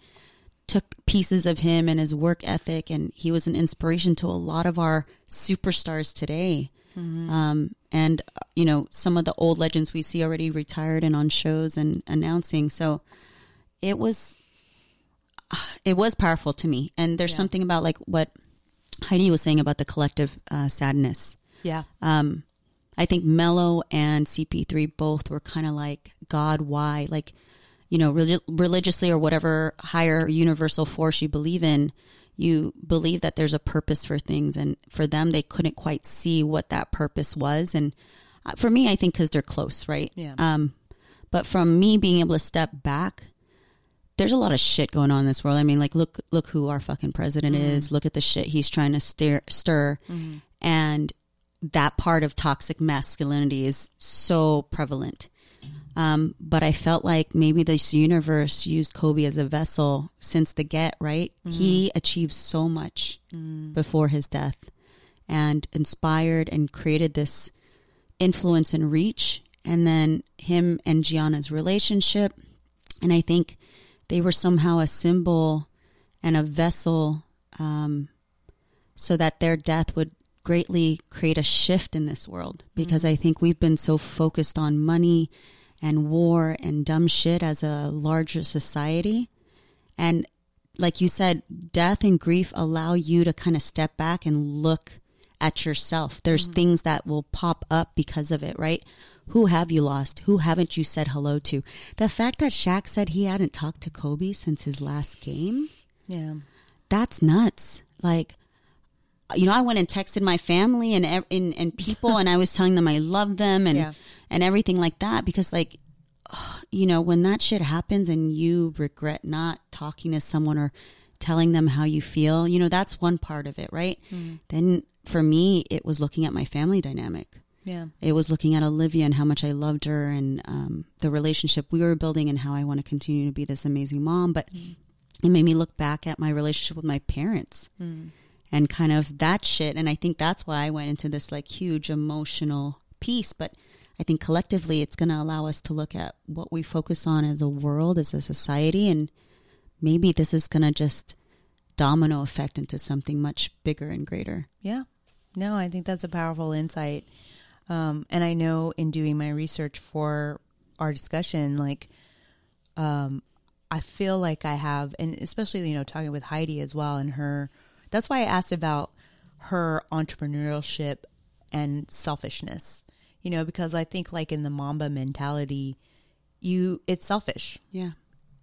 took pieces of him and his work ethic. And he was an inspiration to a lot of our superstars today. Mm-hmm. Um, and, you know, some of the old legends we see already retired and on shows and announcing. So it was, it was powerful to me. And there's yeah. something about like what Heidi was saying about the collective uh, sadness. Yeah. Um, I think Melo and C P three both were kind of like, God, why? Like, you know, relig- religiously or whatever higher universal force you believe in, you believe that there's a purpose for things. And for them, they couldn't quite see what that purpose was. And for me, I think because they're close, right? Yeah. Um, but from me being able to step back, there's a lot of shit going on in this world. I mean, like, look, look who our fucking president mm-hmm. is. Look at the shit he's trying to stir. stir. Mm-hmm. And that part of toxic masculinity is so prevalent. Um, but I felt like maybe this universe used Kobe as a vessel since the get, right? Mm-hmm. He achieved so much mm-hmm. before his death, and inspired and created this influence and reach. And then him and Gianna's relationship. And I think they were somehow a symbol and a vessel, um, so that their death would greatly create a shift in this world. Because mm-hmm. I think we've been so focused on money and war and dumb shit as a larger society. And like you said, death and grief allow you to kind of step back and look at yourself. There's mm-hmm. things that will pop up because of it, right? Who have you lost? Who haven't you said hello to? The fact that Shaq said he hadn't talked to Kobe since his last game. Yeah. That's nuts. Like, you know, I went and texted my family and and, and people, and I was telling them I love them and, yeah. and everything like that. Because like, you know, when that shit happens and you regret not talking to someone or telling them how you feel, you know, that's one part of it, right? Mm. Then for me, it was looking at my family dynamic. Yeah, it was looking at Olivia and how much I loved her, and um, the relationship we were building, and how I want to continue to be this amazing mom. But mm. it made me look back at my relationship with my parents mm. and kind of that shit. And I think that's why I went into this like huge emotional piece. But I think collectively it's going to allow us to look at what we focus on as a world, as a society. And maybe this is going to just domino effect into something much bigger and greater. Yeah. No, I think that's a powerful insight. Um, and I know in doing my research for our discussion, like, um, I feel like I have, and especially, you know, talking with Heidi as well, and her, that's why I asked about her entrepreneurship and selfishness, you know, because I think like in the Mamba mentality, you, it's selfish. Yeah.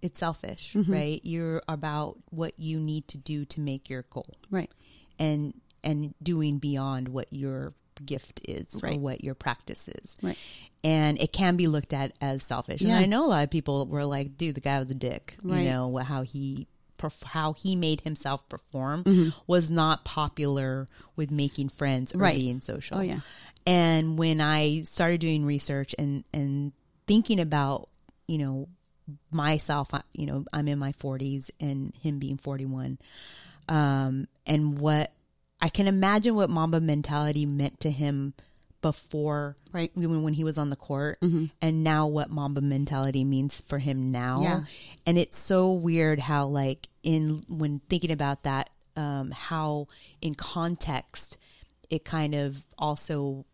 It's selfish, mm-hmm. right? You're about what you need to do to make your goal. Right. And, and doing beyond what you're gift is right. or what your practice is. Right. And it can be looked at as selfish. Yeah. And I know a lot of people were like, dude, the guy was a dick. Right. You know, how he how he made himself perform mm-hmm. was not popular with making friends or right. being social. Oh, yeah. And when I started doing research and, and thinking about, you know, myself, you know, I'm in my forties and him being forty-one, um, and what I can imagine what Mamba mentality meant to him before, right? When, when he was on the court, mm-hmm. and now what Mamba mentality means for him now. Yeah. And it's so weird how, like, in when thinking about that, um, how in context it kind of also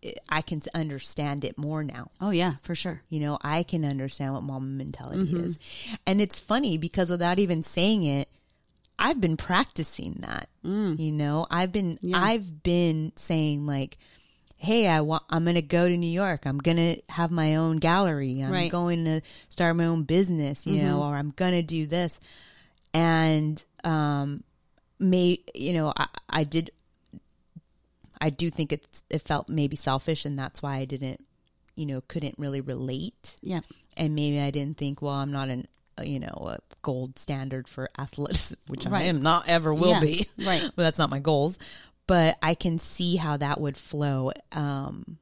it, I can understand it more now. Oh yeah, for sure. You know, I can understand what Mamba mentality mm-hmm. is, and it's funny because without even saying it, I've been practicing that, mm. you know, I've been, yeah. I've been saying like, hey, I want, I'm going to go to New York. I'm going to have my own gallery. I'm right. going to start my own business, you mm-hmm. know, or I'm going to do this. And, um, may, you know, I, I did, I do think it, it felt maybe selfish, and that's why I didn't, you know, couldn't really relate. Yeah. And maybe I didn't think, well, I'm not an you know, a gold standard for athleticism, which right. I am not ever will yeah. be. Right. But that's not my goals. But I can see how that would flow um,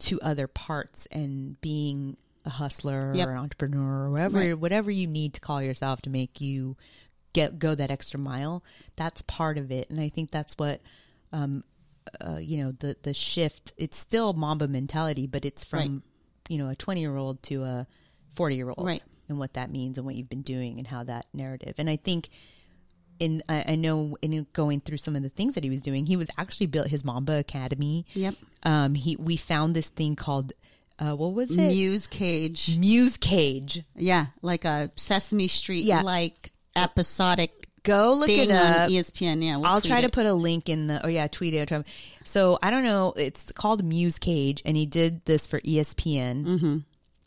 to other parts, and being a hustler yep. or an entrepreneur or whatever, right. whatever you need to call yourself to make you get go that extra mile. That's part of it. And I think that's what, um, uh, you know, the, the shift, it's still Mamba mentality, but it's from, right. you know, a twenty year old to a forty year old right. and what that means and what you've been doing and how that narrative. And I think in, I, I know in going through some of the things that he was doing, he was actually built his Mamba Academy. Yep. Um, he, we found this thing called, Uh, what was it? Muse Cage. Muse Cage. Yeah, like a Sesame Street, yeah. like episodic. Go look it up on E S P N. Yeah, we'll I'll try it. to put a link in the. Oh yeah, tweet it. Or so I don't know. It's called Muse Cage, and he did this for E S P N, mm-hmm.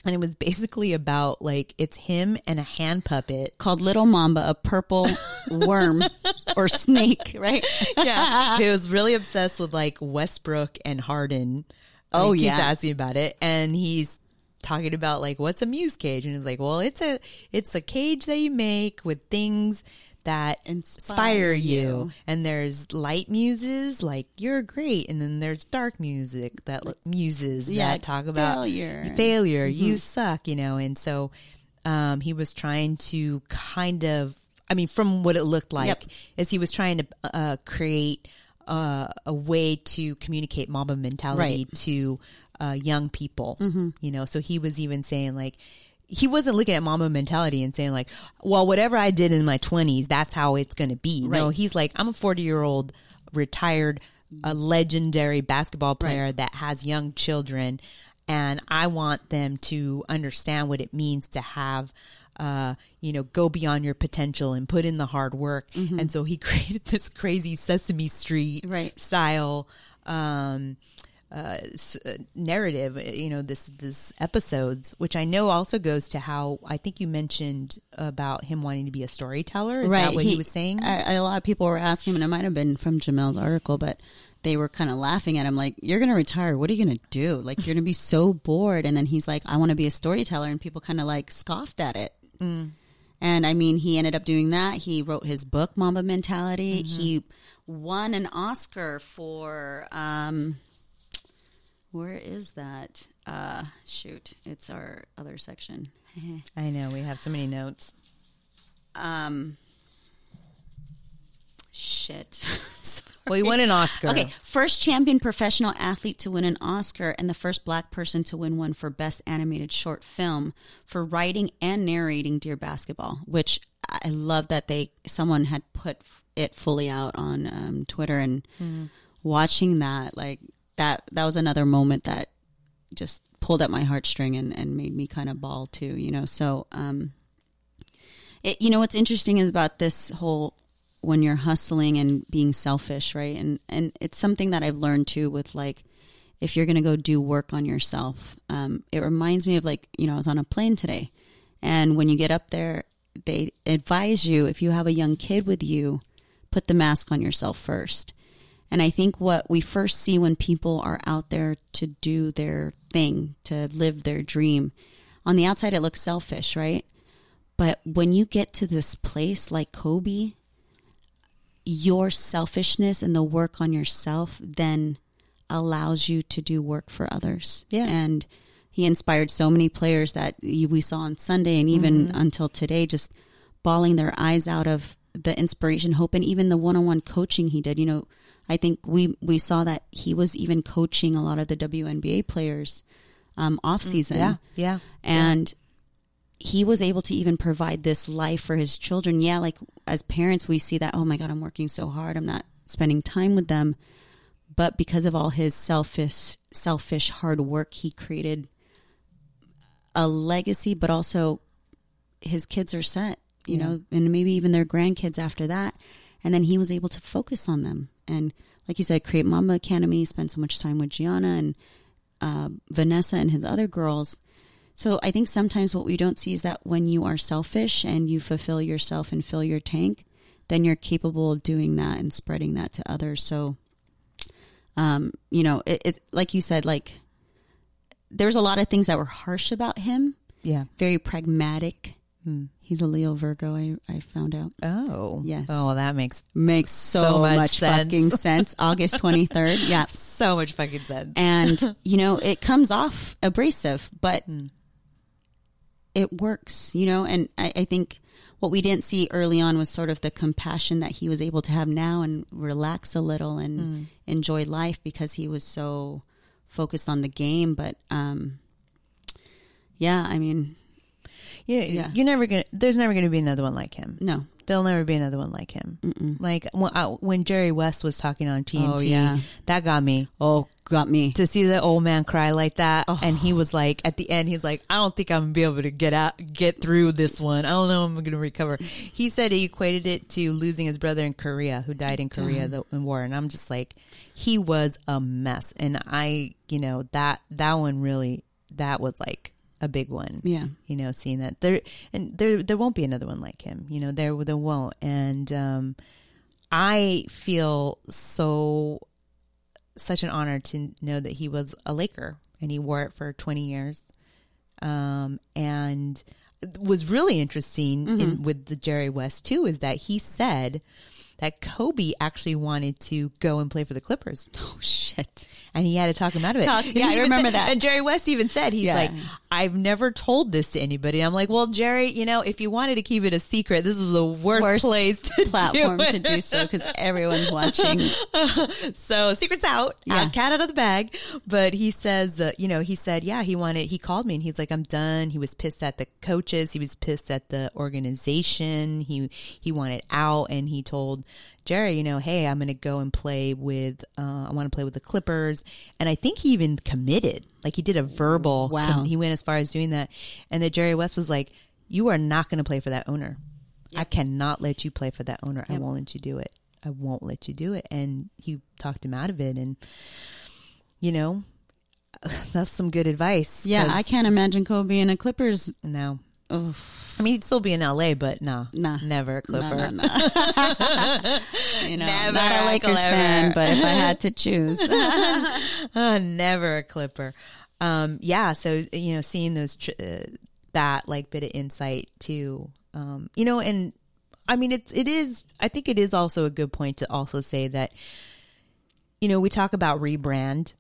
and it was basically about like it's him and a hand puppet called Little Mamba, a purple worm or snake, right? Yeah, he was really obsessed with like Westbrook and Harden. Oh, like, yeah. He's asking about it, and he's talking about, like, what's a muse cage? And he's like, well, it's a it's a cage that you make with things that inspire, inspire you. you. And there's light muses, like, you're great. And then there's dark music that muses yeah, that talk about failure, failure mm-hmm. you suck, you know. And so um, he was trying to kind of, I mean, from what it looked like, yep. is he was trying to uh, create Uh, a way to communicate Mamba mentality right. to uh, young people, mm-hmm. you know. So he was even saying, like, he wasn't looking at Mamba mentality and saying, like, well, whatever I did in my twenties, that's how it's going to be. Right. No, he's like, I'm a forty year old retired, a legendary basketball player right. that has young children, and I want them to understand what it means to have. Uh, you know, go beyond your potential and put in the hard work. Mm-hmm. And so he created this crazy Sesame Street right. style um, uh, s- narrative, you know, this, this episodes, which I know also goes to how I think you mentioned about him wanting to be a storyteller. Is right. that what he, he was saying? I, a lot of people were asking him, and it might have been from Jamel's article, but they were kind of laughing at him like, you're going to retire. What are you going to do? Like, you're going to be so bored. And then he's like, I want to be a storyteller. And people kind of like scoffed at it. Mm. And I mean, he ended up doing that. He wrote his book, Mamba Mentality. Mm-hmm. He won an Oscar for, um, where is that? Uh, shoot. It's our other section. I know. We have so many notes. Um, shit. Well, he won an Oscar. Okay, first champion professional athlete to win an Oscar, and the first black person to win one for Best Animated Short Film for writing and narrating Dear Basketball, which I love that they someone had put it fully out on um, Twitter, and mm-hmm. watching that, like that, that was another moment that just pulled at my heartstring and, and made me kind of bawl too, you know. So, um, it, you know, what's interesting is about this whole. When you're hustling and being selfish, right? And and it's something that I've learned too with like, if you're going to go do work on yourself, um, it reminds me of like, you know, I was on a plane today, and when you get up there, they advise you, if you have a young kid with you, put the mask on yourself first. And I think what we first see when people are out there to do their thing, to live their dream, on the outside, it looks selfish, right? But when you get to this place like Kobe, your selfishness and the work on yourself then allows you to do work for others. Yeah. And he inspired so many players that we saw on Sunday and even mm-hmm. until today, just bawling their eyes out of the inspiration, hope, and even the one-on-one coaching he did. You know, I think we, we saw that he was even coaching a lot of the W N B A players um, off season. Yeah. Yeah. And yeah. he was able to even provide this life for his children. Yeah, like as parents, we see that, oh my God, I'm working so hard. I'm not spending time with them. But because of all his selfish, selfish hard work, he created a legacy, but also his kids are set, you yeah. know, and maybe even their grandkids after that. And then he was able to focus on them. And like you said, create Mamba Academy, spend so much time with Gianna and uh, Vanessa and his other girls. So I think sometimes what we don't see is that when you are selfish and you fulfill yourself and fill your tank, then you're capable of doing that and spreading that to others. So, um, you know, it, it like you said, like there's a lot of things that were harsh about him. Yeah. Very pragmatic, Mm. He's a Leo Virgo, I, I found out. Oh. Yes. Oh, well, that makes makes so, so much, much sense. fucking sense. August twenty-third. Yeah. So much fucking sense. And, you know, it comes off abrasive, but mm. it works, you know, and I, I think what we didn't see early on was sort of the compassion that he was able to have now and relax a little and mm. enjoy life because he was so focused on the game. But, um, yeah, I mean... Yeah, yeah, you're never gonna. There's never gonna be another one like him. No, there'll never be another one like him. Mm-mm. Like when, I, when Jerry West was talking on T N T, oh, yeah. that got me. Oh, got me to see the old man cry like that. Oh. And he was like, at the end, he's like, I don't think I'm gonna be able to get out, get through this one. I don't know if I'm gonna recover. He said he equated it to losing his brother in Korea, who died in Korea the, in war. And I'm just like, he was a mess. And I, you know, that that one really, that was like. A big one, yeah. You know, seeing that there, and there, there won't be another one like him. You know, there, there won't. And um, I feel so such an honor to know that he was a Laker and he wore it for twenty years. Um, and was really interesting mm-hmm. in, with the Jerry West too is that he said that Kobe actually wanted to go and play for the Clippers. Oh, shit. And he had to talk him out of it. Talk, yeah, I remember said, that. And Jerry West even said, he's yeah. like, I've never told this to anybody. I'm like, well, Jerry, you know, if you wanted to keep it a secret, this is the worst, worst place to platform do it. to do so because everyone's watching. So secret's out. Yeah. Out, cat out of the bag. But he says, uh, you know, he said, yeah, he wanted, he called me and he's like, I'm done. He was pissed at the coaches. He was pissed at the organization. He, he wanted out and he told Jerry, you know, hey, I'm going to go and play with, uh, I want to play with the Clippers. And I think he even committed, like he did a verbal, wow. com- he went as far as doing that. And that Jerry West was like, you are not going to play for that owner. Yep. I cannot let you play for that owner. Yep. I won't let you do it. I won't let you do it. And he talked him out of it. And, you know, that's some good advice. Yeah, I can't imagine Kobe in a Clippers now. Oof. I mean, he'd still be in L A, but nah, nah. never a Clipper. Nah, nah, nah. You know, never not a Lakers fan, but if I had to choose, oh, never a Clipper. Um, yeah, so you know, seeing those tr- uh, that like bit of insight too, um, you know, and I mean, it's it is. I think it is also a good point to also say that, you know, we talk about rebrand.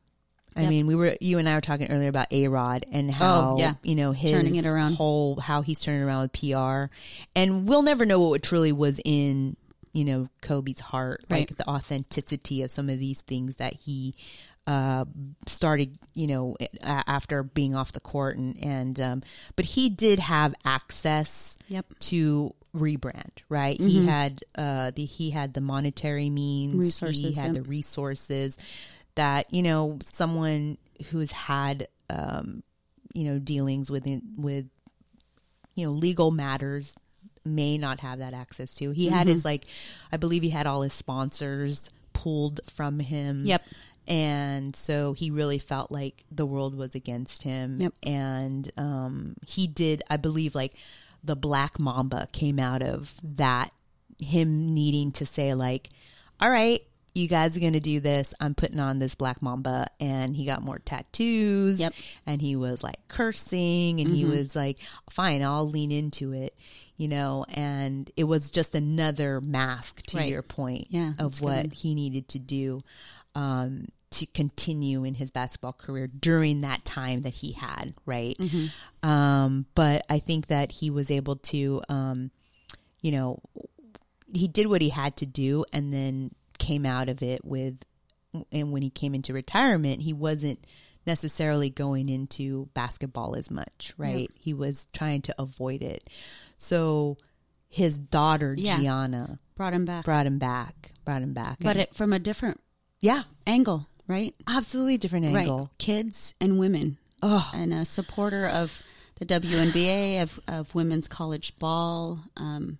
I yep. mean, we were you and I were talking earlier about A-Rod and how oh, yeah. you know his turning it around. whole how he's turning around with P R, and we'll never know what truly was in you know Kobe's heart, right. like the authenticity of some of these things that he uh, started, you know, after being off the court, and and um, but he did have access yep. to rebrand, right? Mm-hmm. He had uh, the he had the monetary means, resources, he had yep. the resources. That, you know, someone who's had, um, you know, dealings with, with, you know, legal matters may not have that access to. He mm-hmm. had his, like, I believe he had all his sponsors pulled from him. Yep. And so he really felt like the world was against him. Yep. And um, he did, I believe, like, the Black Mamba came out of that, him needing to say, like, all right. You guys are going to do this. I'm putting on this Black Mamba. And he got more tattoos. Yep. And he was like cursing. And mm-hmm. he was like, fine, I'll lean into it. You know, and it was just another mask, to right. your point, yeah, of what good. he needed to do um, to continue in his basketball career during that time that he had, right? Mm-hmm. Um, but I think that he was able to, um, you know, he did what he had to do and then came out of it with, and when he came into retirement, he wasn't necessarily going into basketball as much, right? Yeah. He was trying to avoid it. So his daughter, yeah. Gianna, brought him back, brought him back, brought him back. But it, from a different yeah angle, right? Absolutely different angle. Right. Kids and women. Oh. And a supporter of the W N B A, of, of women's college ball, um,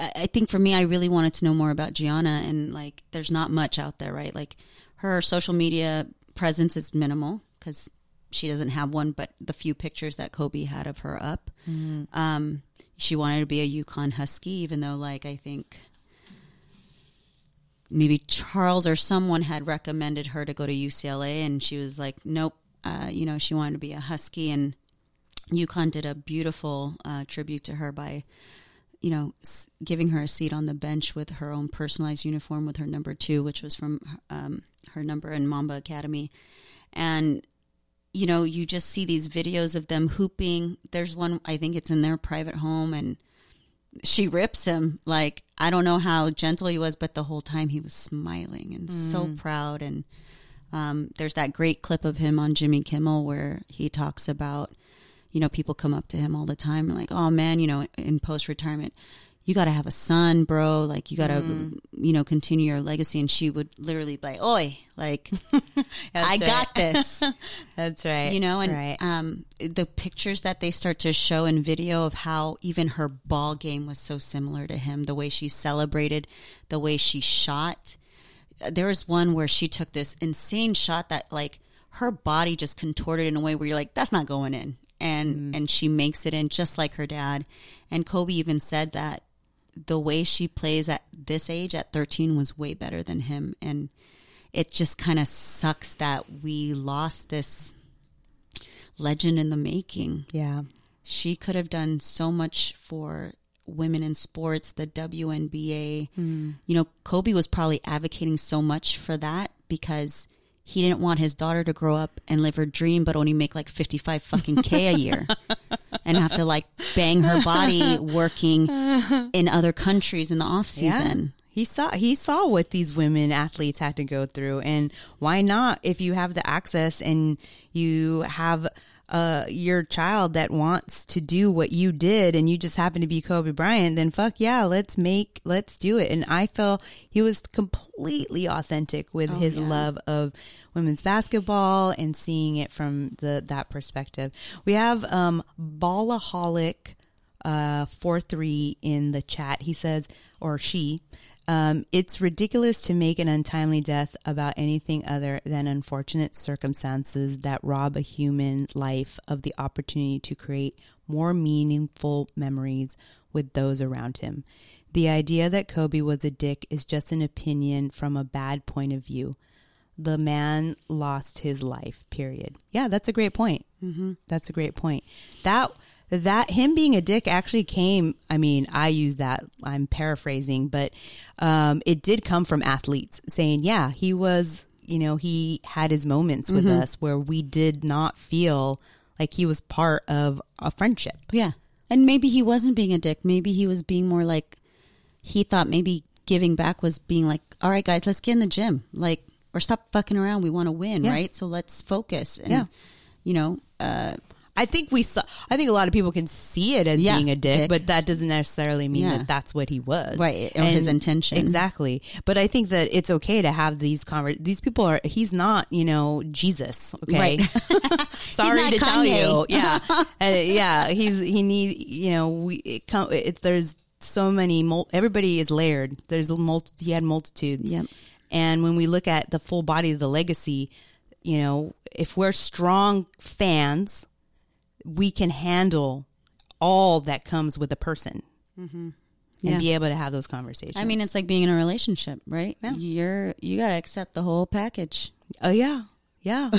I think for me, I really wanted to know more about Gianna, and like, there's not much out there, right? Like, her social media presence is minimal because she doesn't have one, but the few pictures that Kobe had of her up, mm-hmm. um, she wanted to be a UConn Husky, even though, like, I think maybe Charles or someone had recommended her to go to U C L A, and she was like, nope, uh, you know, she wanted to be a Husky, and UConn did a beautiful uh, tribute to her by, you know, giving her a seat on the bench with her own personalized uniform with her number two, which was from um, her number in Mamba Academy. And, you know, you just see these videos of them hooping. There's one, I think it's in their private home, and she rips him. Like, I don't know how gentle he was, but the whole time he was smiling and mm. so proud. And um, there's that great clip of him on Jimmy Kimmel where he talks about, you know, people come up to him all the time and like, oh man, you know, in post-retirement, you got to have a son, bro. Like, you got to, mm. you know, continue your legacy. And she would literally be like, oi, like, I right. got this. That's right. You know, and right. um, the pictures that they start to show in video of how even her ball game was so similar to him, the way she celebrated, the way she shot. There was one where she took this insane shot that, like, her body just contorted in a way where you're like, that's not going in. And mm. and she makes it in just like her dad. And Kobe even said that the way she plays at this age, at thirteen, was way better than him. And it just kind of sucks that we lost this legend in the making. Yeah. She could have done so much for women in sports, the W N B A. Mm. You know, Kobe was probably advocating so much for that because he didn't want his daughter to grow up and live her dream, but only make like fifty-five fucking K a year and have to like bang her body working in other countries in the off season. Yeah. He saw, he saw what these women athletes had to go through, and why not? If you have the access and you have uh, your child that wants to do what you did and you just happen to be Kobe Bryant, then fuck yeah, let's make, let's do it. And I feel he was completely authentic with oh, his yeah. love of women's basketball and seeing it from the, that perspective. We have, um, Ballaholic, uh, four, three in the chat. He says, or she, Um, it's ridiculous to make an untimely death about anything other than unfortunate circumstances that rob a human life of the opportunity to create more meaningful memories with those around him. The idea that Kobe was a dick is just an opinion from a bad point of view. The man lost his life, period. Yeah, that's a great point. Mm-hmm. That's a great point. That... That him being a dick actually came, I mean, I use that, I'm paraphrasing, but um, it did come from athletes saying, yeah, he was, you know, he had his moments with mm-hmm. us where we did not feel like he was part of a friendship. Yeah. And maybe he wasn't being a dick. Maybe he was being more like, he thought maybe giving back was being like, all right, guys, let's get in the gym. Like, or stop fucking around. We want to win, yeah. right? So let's focus. And, yeah. you know, uh, I think we saw, I think a lot of people can see it as yeah, being a dick, dick, but that doesn't necessarily mean yeah. that that's what he was. Right. Or and his intention. Exactly. But I think that it's okay to have these conversations. These people are, he's not, you know, Jesus. Okay. Right. Sorry to Kanye. Tell you. Yeah. uh, yeah. He's, he needs, you know, we, it come, it, there's so many, mul- everybody is layered. There's multi, he had multitudes. Yep. And when we look at the full body of the legacy, you know, if we're strong fans, we can handle all that comes with a person mm-hmm. yeah. and be able to have those conversations. I mean, it's like being in a relationship, right? Yeah. You're, you got to accept the whole package. Oh yeah. Yeah.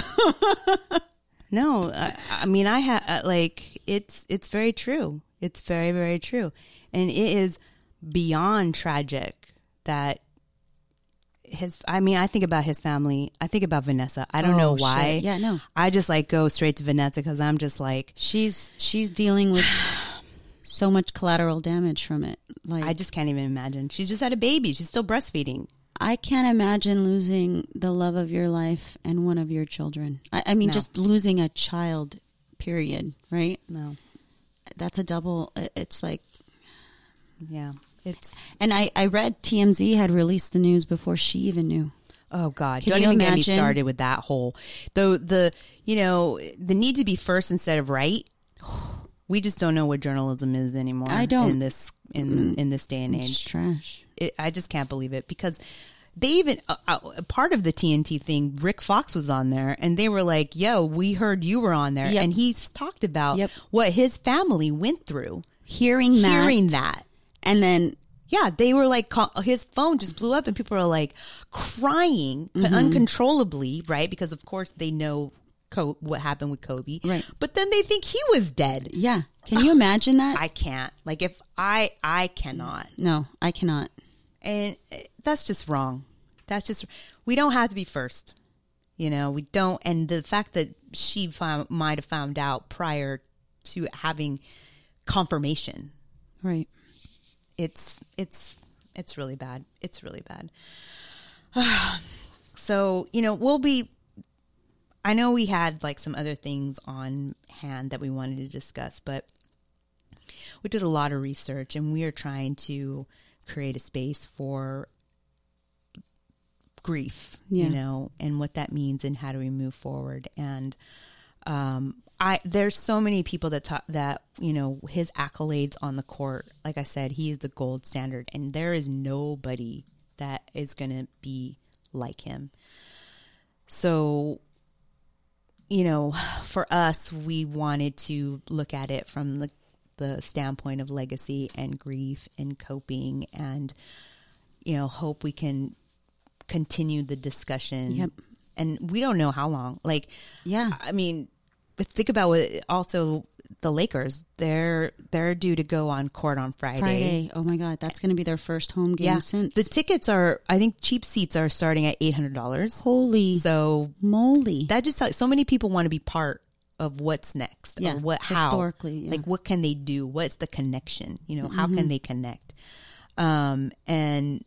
No, I, I mean, I have like, it's, it's very true. It's very, very true. And it is beyond tragic that his, I mean, I think about his family. I think about Vanessa. I don't oh, know why. Shit. Yeah, no. I just like go straight to Vanessa because I'm just like she's she's dealing with so much collateral damage from it. Like I just can't even imagine. She's just had a baby. She's still breastfeeding. I can't imagine losing the love of your life and one of your children. I, I mean, no. just losing a child. Period. Right? No, that's a double. It's like, yeah. It's and I, I read T M Z had released the news before she even knew. Oh God! Can Don't even imagine? Get me started with that whole though the you know the need to be first instead of right. We just don't know what journalism is anymore. I don't in this in in this day and age. It's trash. It, I just can't believe it because they even uh, uh, part of the T N T thing. Rick Fox was on there, and they were like, "Yo, we heard you were on there," yep. and he's talked about yep. what his family went through hearing that. hearing that. And then, yeah, they were like, call, his phone just blew up and people are like crying mm-hmm. uncontrollably, right? Because of course they know Co- what happened with Kobe. Right. But then they think he was dead. Yeah. Can you imagine that? I can't. Like if I, I cannot. No, I cannot. And that's just wrong. That's just, we don't have to be first. You know, we don't. And the fact that she found, might have found out prior to having confirmation. Right. It's, it's, it's really bad. It's really bad. So, you know, we'll be, I know we had like some other things on hand that we wanted to discuss, but we did a lot of research and we are trying to create a space for grief, yeah. you know, and what that means and how do we move forward. And um, I there's so many people that talk that, you know, his accolades on the court, like I said, he is the gold standard and there is nobody that is going to be like him. So, you know, for us, we wanted to look at it from the the standpoint of legacy and grief and coping and, you know, hope we can continue the discussion. Yep. And we don't know how long. Like, yeah, I mean, but think about what also the Lakers, they're they're due to go on court on Friday. Friday. Oh, my God. That's going to be their first home game yeah. since. The tickets are, I think cheap seats are starting at eight hundred dollars. Holy so moly. That just, so many people want to be part of what's next. Yeah. Or what, how. Historically. Yeah. Like, what can they do? What's the connection? You know, how mm-hmm. can they connect? Um, and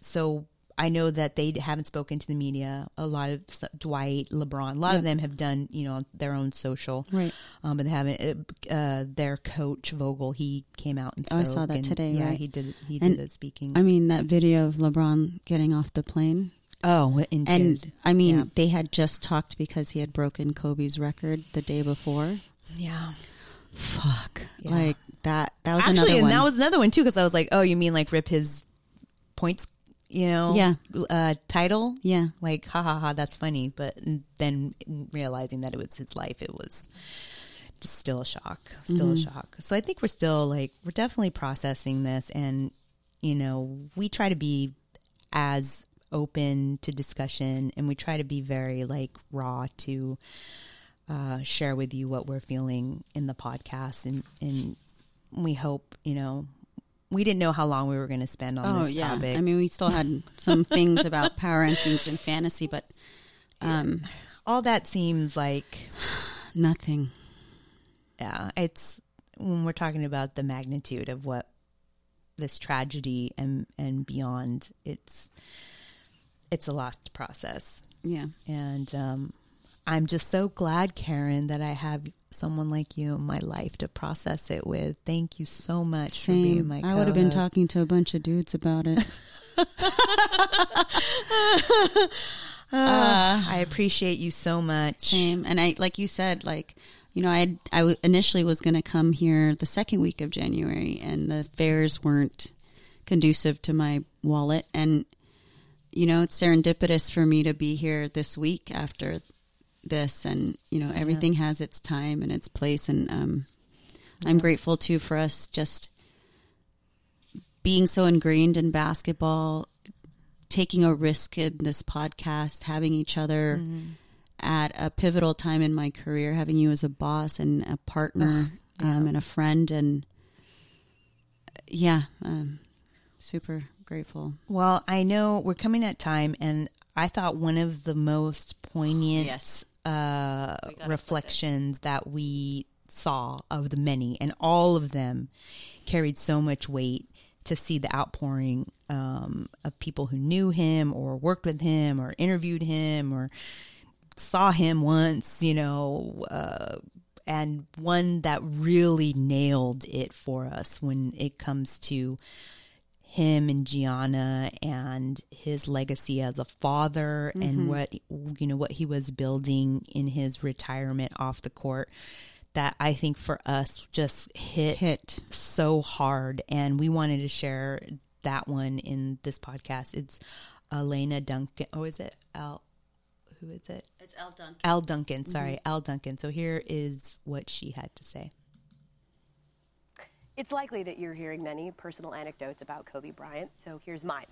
so I know that they haven't spoken to the media. A lot of Dwight, LeBron, a lot yep. of them have done, you know, their own social. Right. Um, but they haven't, uh, their coach Vogel, he came out and spoke. Oh, I saw that and, today. Yeah. Right? He did, he did a speaking. I mean, that video of LeBron getting off the plane. Oh, and, and I mean, yeah. they had just talked because he had broken Kobe's record the day before. Yeah. Fuck. Yeah. Like that, that was Actually, another one. Actually, and that was another one too, because I was like, oh, you mean like rip his points, you know? Yeah. Uh, title? Yeah. Like, ha ha ha, that's funny. But then realizing that it was his life, it was just still a shock, still mm-hmm. a shock. So I think we're still like, we're definitely processing this. And, you know, we try to be as open to discussion and we try to be very like raw to uh share with you what we're feeling in the podcast, and and we hope, you know, we didn't know how long we were going to spend on oh, this yeah. topic. I mean, we still had some things about power rankings and fantasy, but um yeah. all that seems like nothing. Yeah, it's when we're talking about the magnitude of what this tragedy and and beyond, it's It's a lost process. Yeah. And um, I'm just so glad, Karen, that I have someone like you in my life to process it with. Thank you so much Same. for being my co-host. I would have been talking to a bunch of dudes about it. uh, I appreciate you so much. Same. And I, like you said, like, you know, I, I initially was going to come here the second week of January and the fares weren't conducive to my wallet. And you know, it's serendipitous for me to be here this week after this, and you know, everything yeah. has its time and its place. And um, yeah. I'm grateful too for us just being so ingrained in basketball, taking a risk in this podcast, having each other mm-hmm. at a pivotal time in my career, having you as a boss and a partner uh, yeah. um, and a friend, and yeah, um, super. Grateful. Well, I know we're coming at time, and I thought one of the most poignant yes. uh, reflections that we saw of the many, and all of them carried so much weight, to see the outpouring um, of people who knew him or worked with him or interviewed him or saw him once, you know, uh, and one that really nailed it for us when it comes to him and Gianna and his legacy as a father mm-hmm. and what, you know, what he was building in his retirement off the court, that I think for us just hit, hit so hard. And we wanted to share that one in this podcast. It's Elena Duncan. Oh, is it Al? Who is it? It's Al Duncan. Al Duncan. Sorry, mm-hmm. Al Duncan. So here is what she had to say. It's likely that you're hearing many personal anecdotes about Kobe Bryant, so here's mine.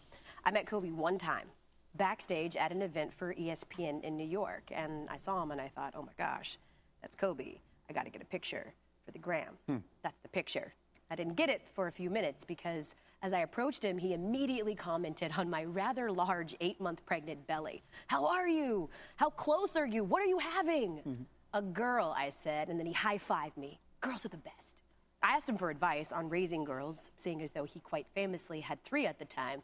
I met Kobe one time, backstage at an event for E S P N in New York. And I saw him and I thought, oh my gosh, that's Kobe. I got to get a picture for the gram. Hmm. That's the picture. I didn't get it for a few minutes because as I approached him, he immediately commented on my rather large eight-month pregnant belly. How are you? How close are you? What are you having? Mm-hmm. A girl, I said, and then he high-fived me. Girls are the best. I asked him for advice on raising girls, seeing as though he quite famously had three at the time.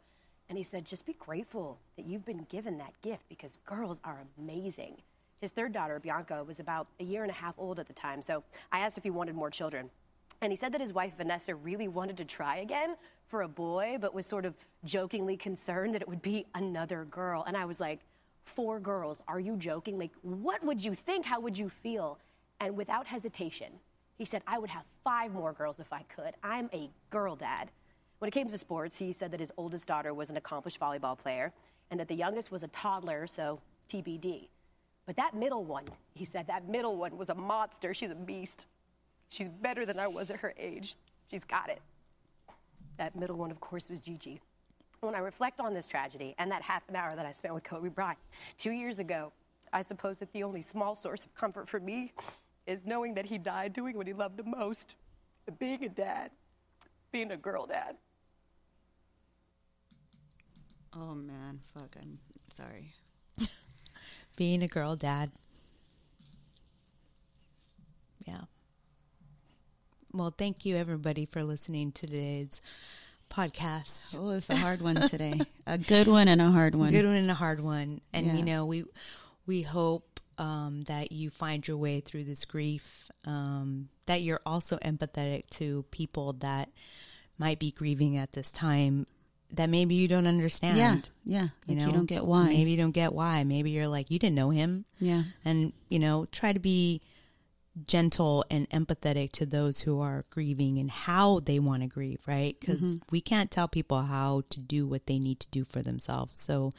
And he said, just be grateful that you've been given that gift because girls are amazing. His third daughter, Bianca, was about a year and a half old at the time, so I asked if he wanted more children. And he said that his wife, Vanessa, really wanted to try again for a boy, but was sort of jokingly concerned that it would be another girl. And I was like, four girls, are you joking? Like, what would you think? How would you feel? And without hesitation, he said, I would have five more girls if I could. I'm a girl dad. When it came to sports, he said that his oldest daughter was an accomplished volleyball player and that the youngest was a toddler, so T B D. But that middle one, he said, that middle one was a monster. She's a beast. She's better than I was at her age. She's got it. That middle one, of course, was Gigi. When I reflect on this tragedy and that half an hour that I spent with Kobe Bryant two years ago, I suppose that the only small source of comfort for me is knowing that he died doing what he loved the most, being a dad, being a girl dad. Oh, man, fuck, I'm sorry. Being a girl dad. Yeah. Well, thank you, everybody, for listening to today's podcast. Oh, it's a hard one today. A good one and a hard one. Good one and a hard one. And, yeah. you know, we we hope um, that you find your way through this grief, um, that you're also empathetic to people that might be grieving at this time that maybe you don't understand. Yeah, yeah. You like know? You don't get why. Maybe you don't get why. Maybe you're like, you didn't know him. Yeah. And, you know, try to be gentle and empathetic to those who are grieving and how they want to grieve, right? Because mm-hmm. we can't tell people how to do what they need to do for themselves. So,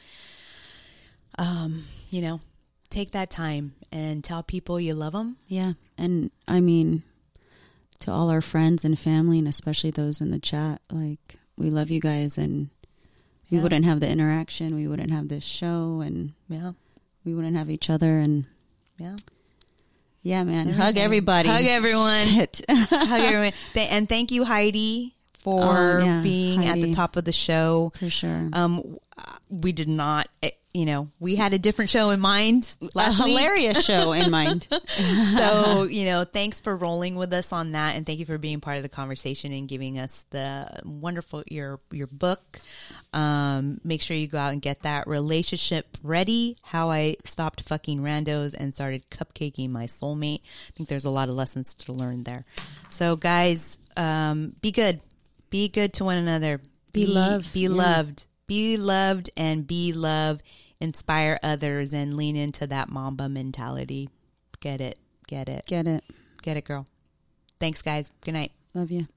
um, you know, take that time and tell people you love them. Yeah. And I mean, to all our friends and family, and especially those in the chat, like, we love you guys, and we yeah. wouldn't have the interaction. We wouldn't have this show, and yeah. we wouldn't have each other. And yeah. Yeah, man. Everything. Hug everybody. Hug everyone. Hug everyone. And thank you, Heidi, for oh, yeah. being Heidi. at the top of the show. For sure. Um, we did not, you know, we had a different show in mind. Last a week. Hilarious show in mind. So, you know, thanks for rolling with us on that. And thank you for being part of the conversation and giving us the wonderful, your, your book. Um, make sure you go out and get that Relationship Ready, How I Stopped Fucking Randos and Started Cupcaking My Soulmate. I think there's a lot of lessons to learn there. So guys, um, be good. Be good to one another. Be, be loved. Be yeah. loved. Be loved and be love. Inspire others and lean into that Mamba mentality. Get it. Get it. Get it. Get it, girl. Thanks, guys. Good night. Love you.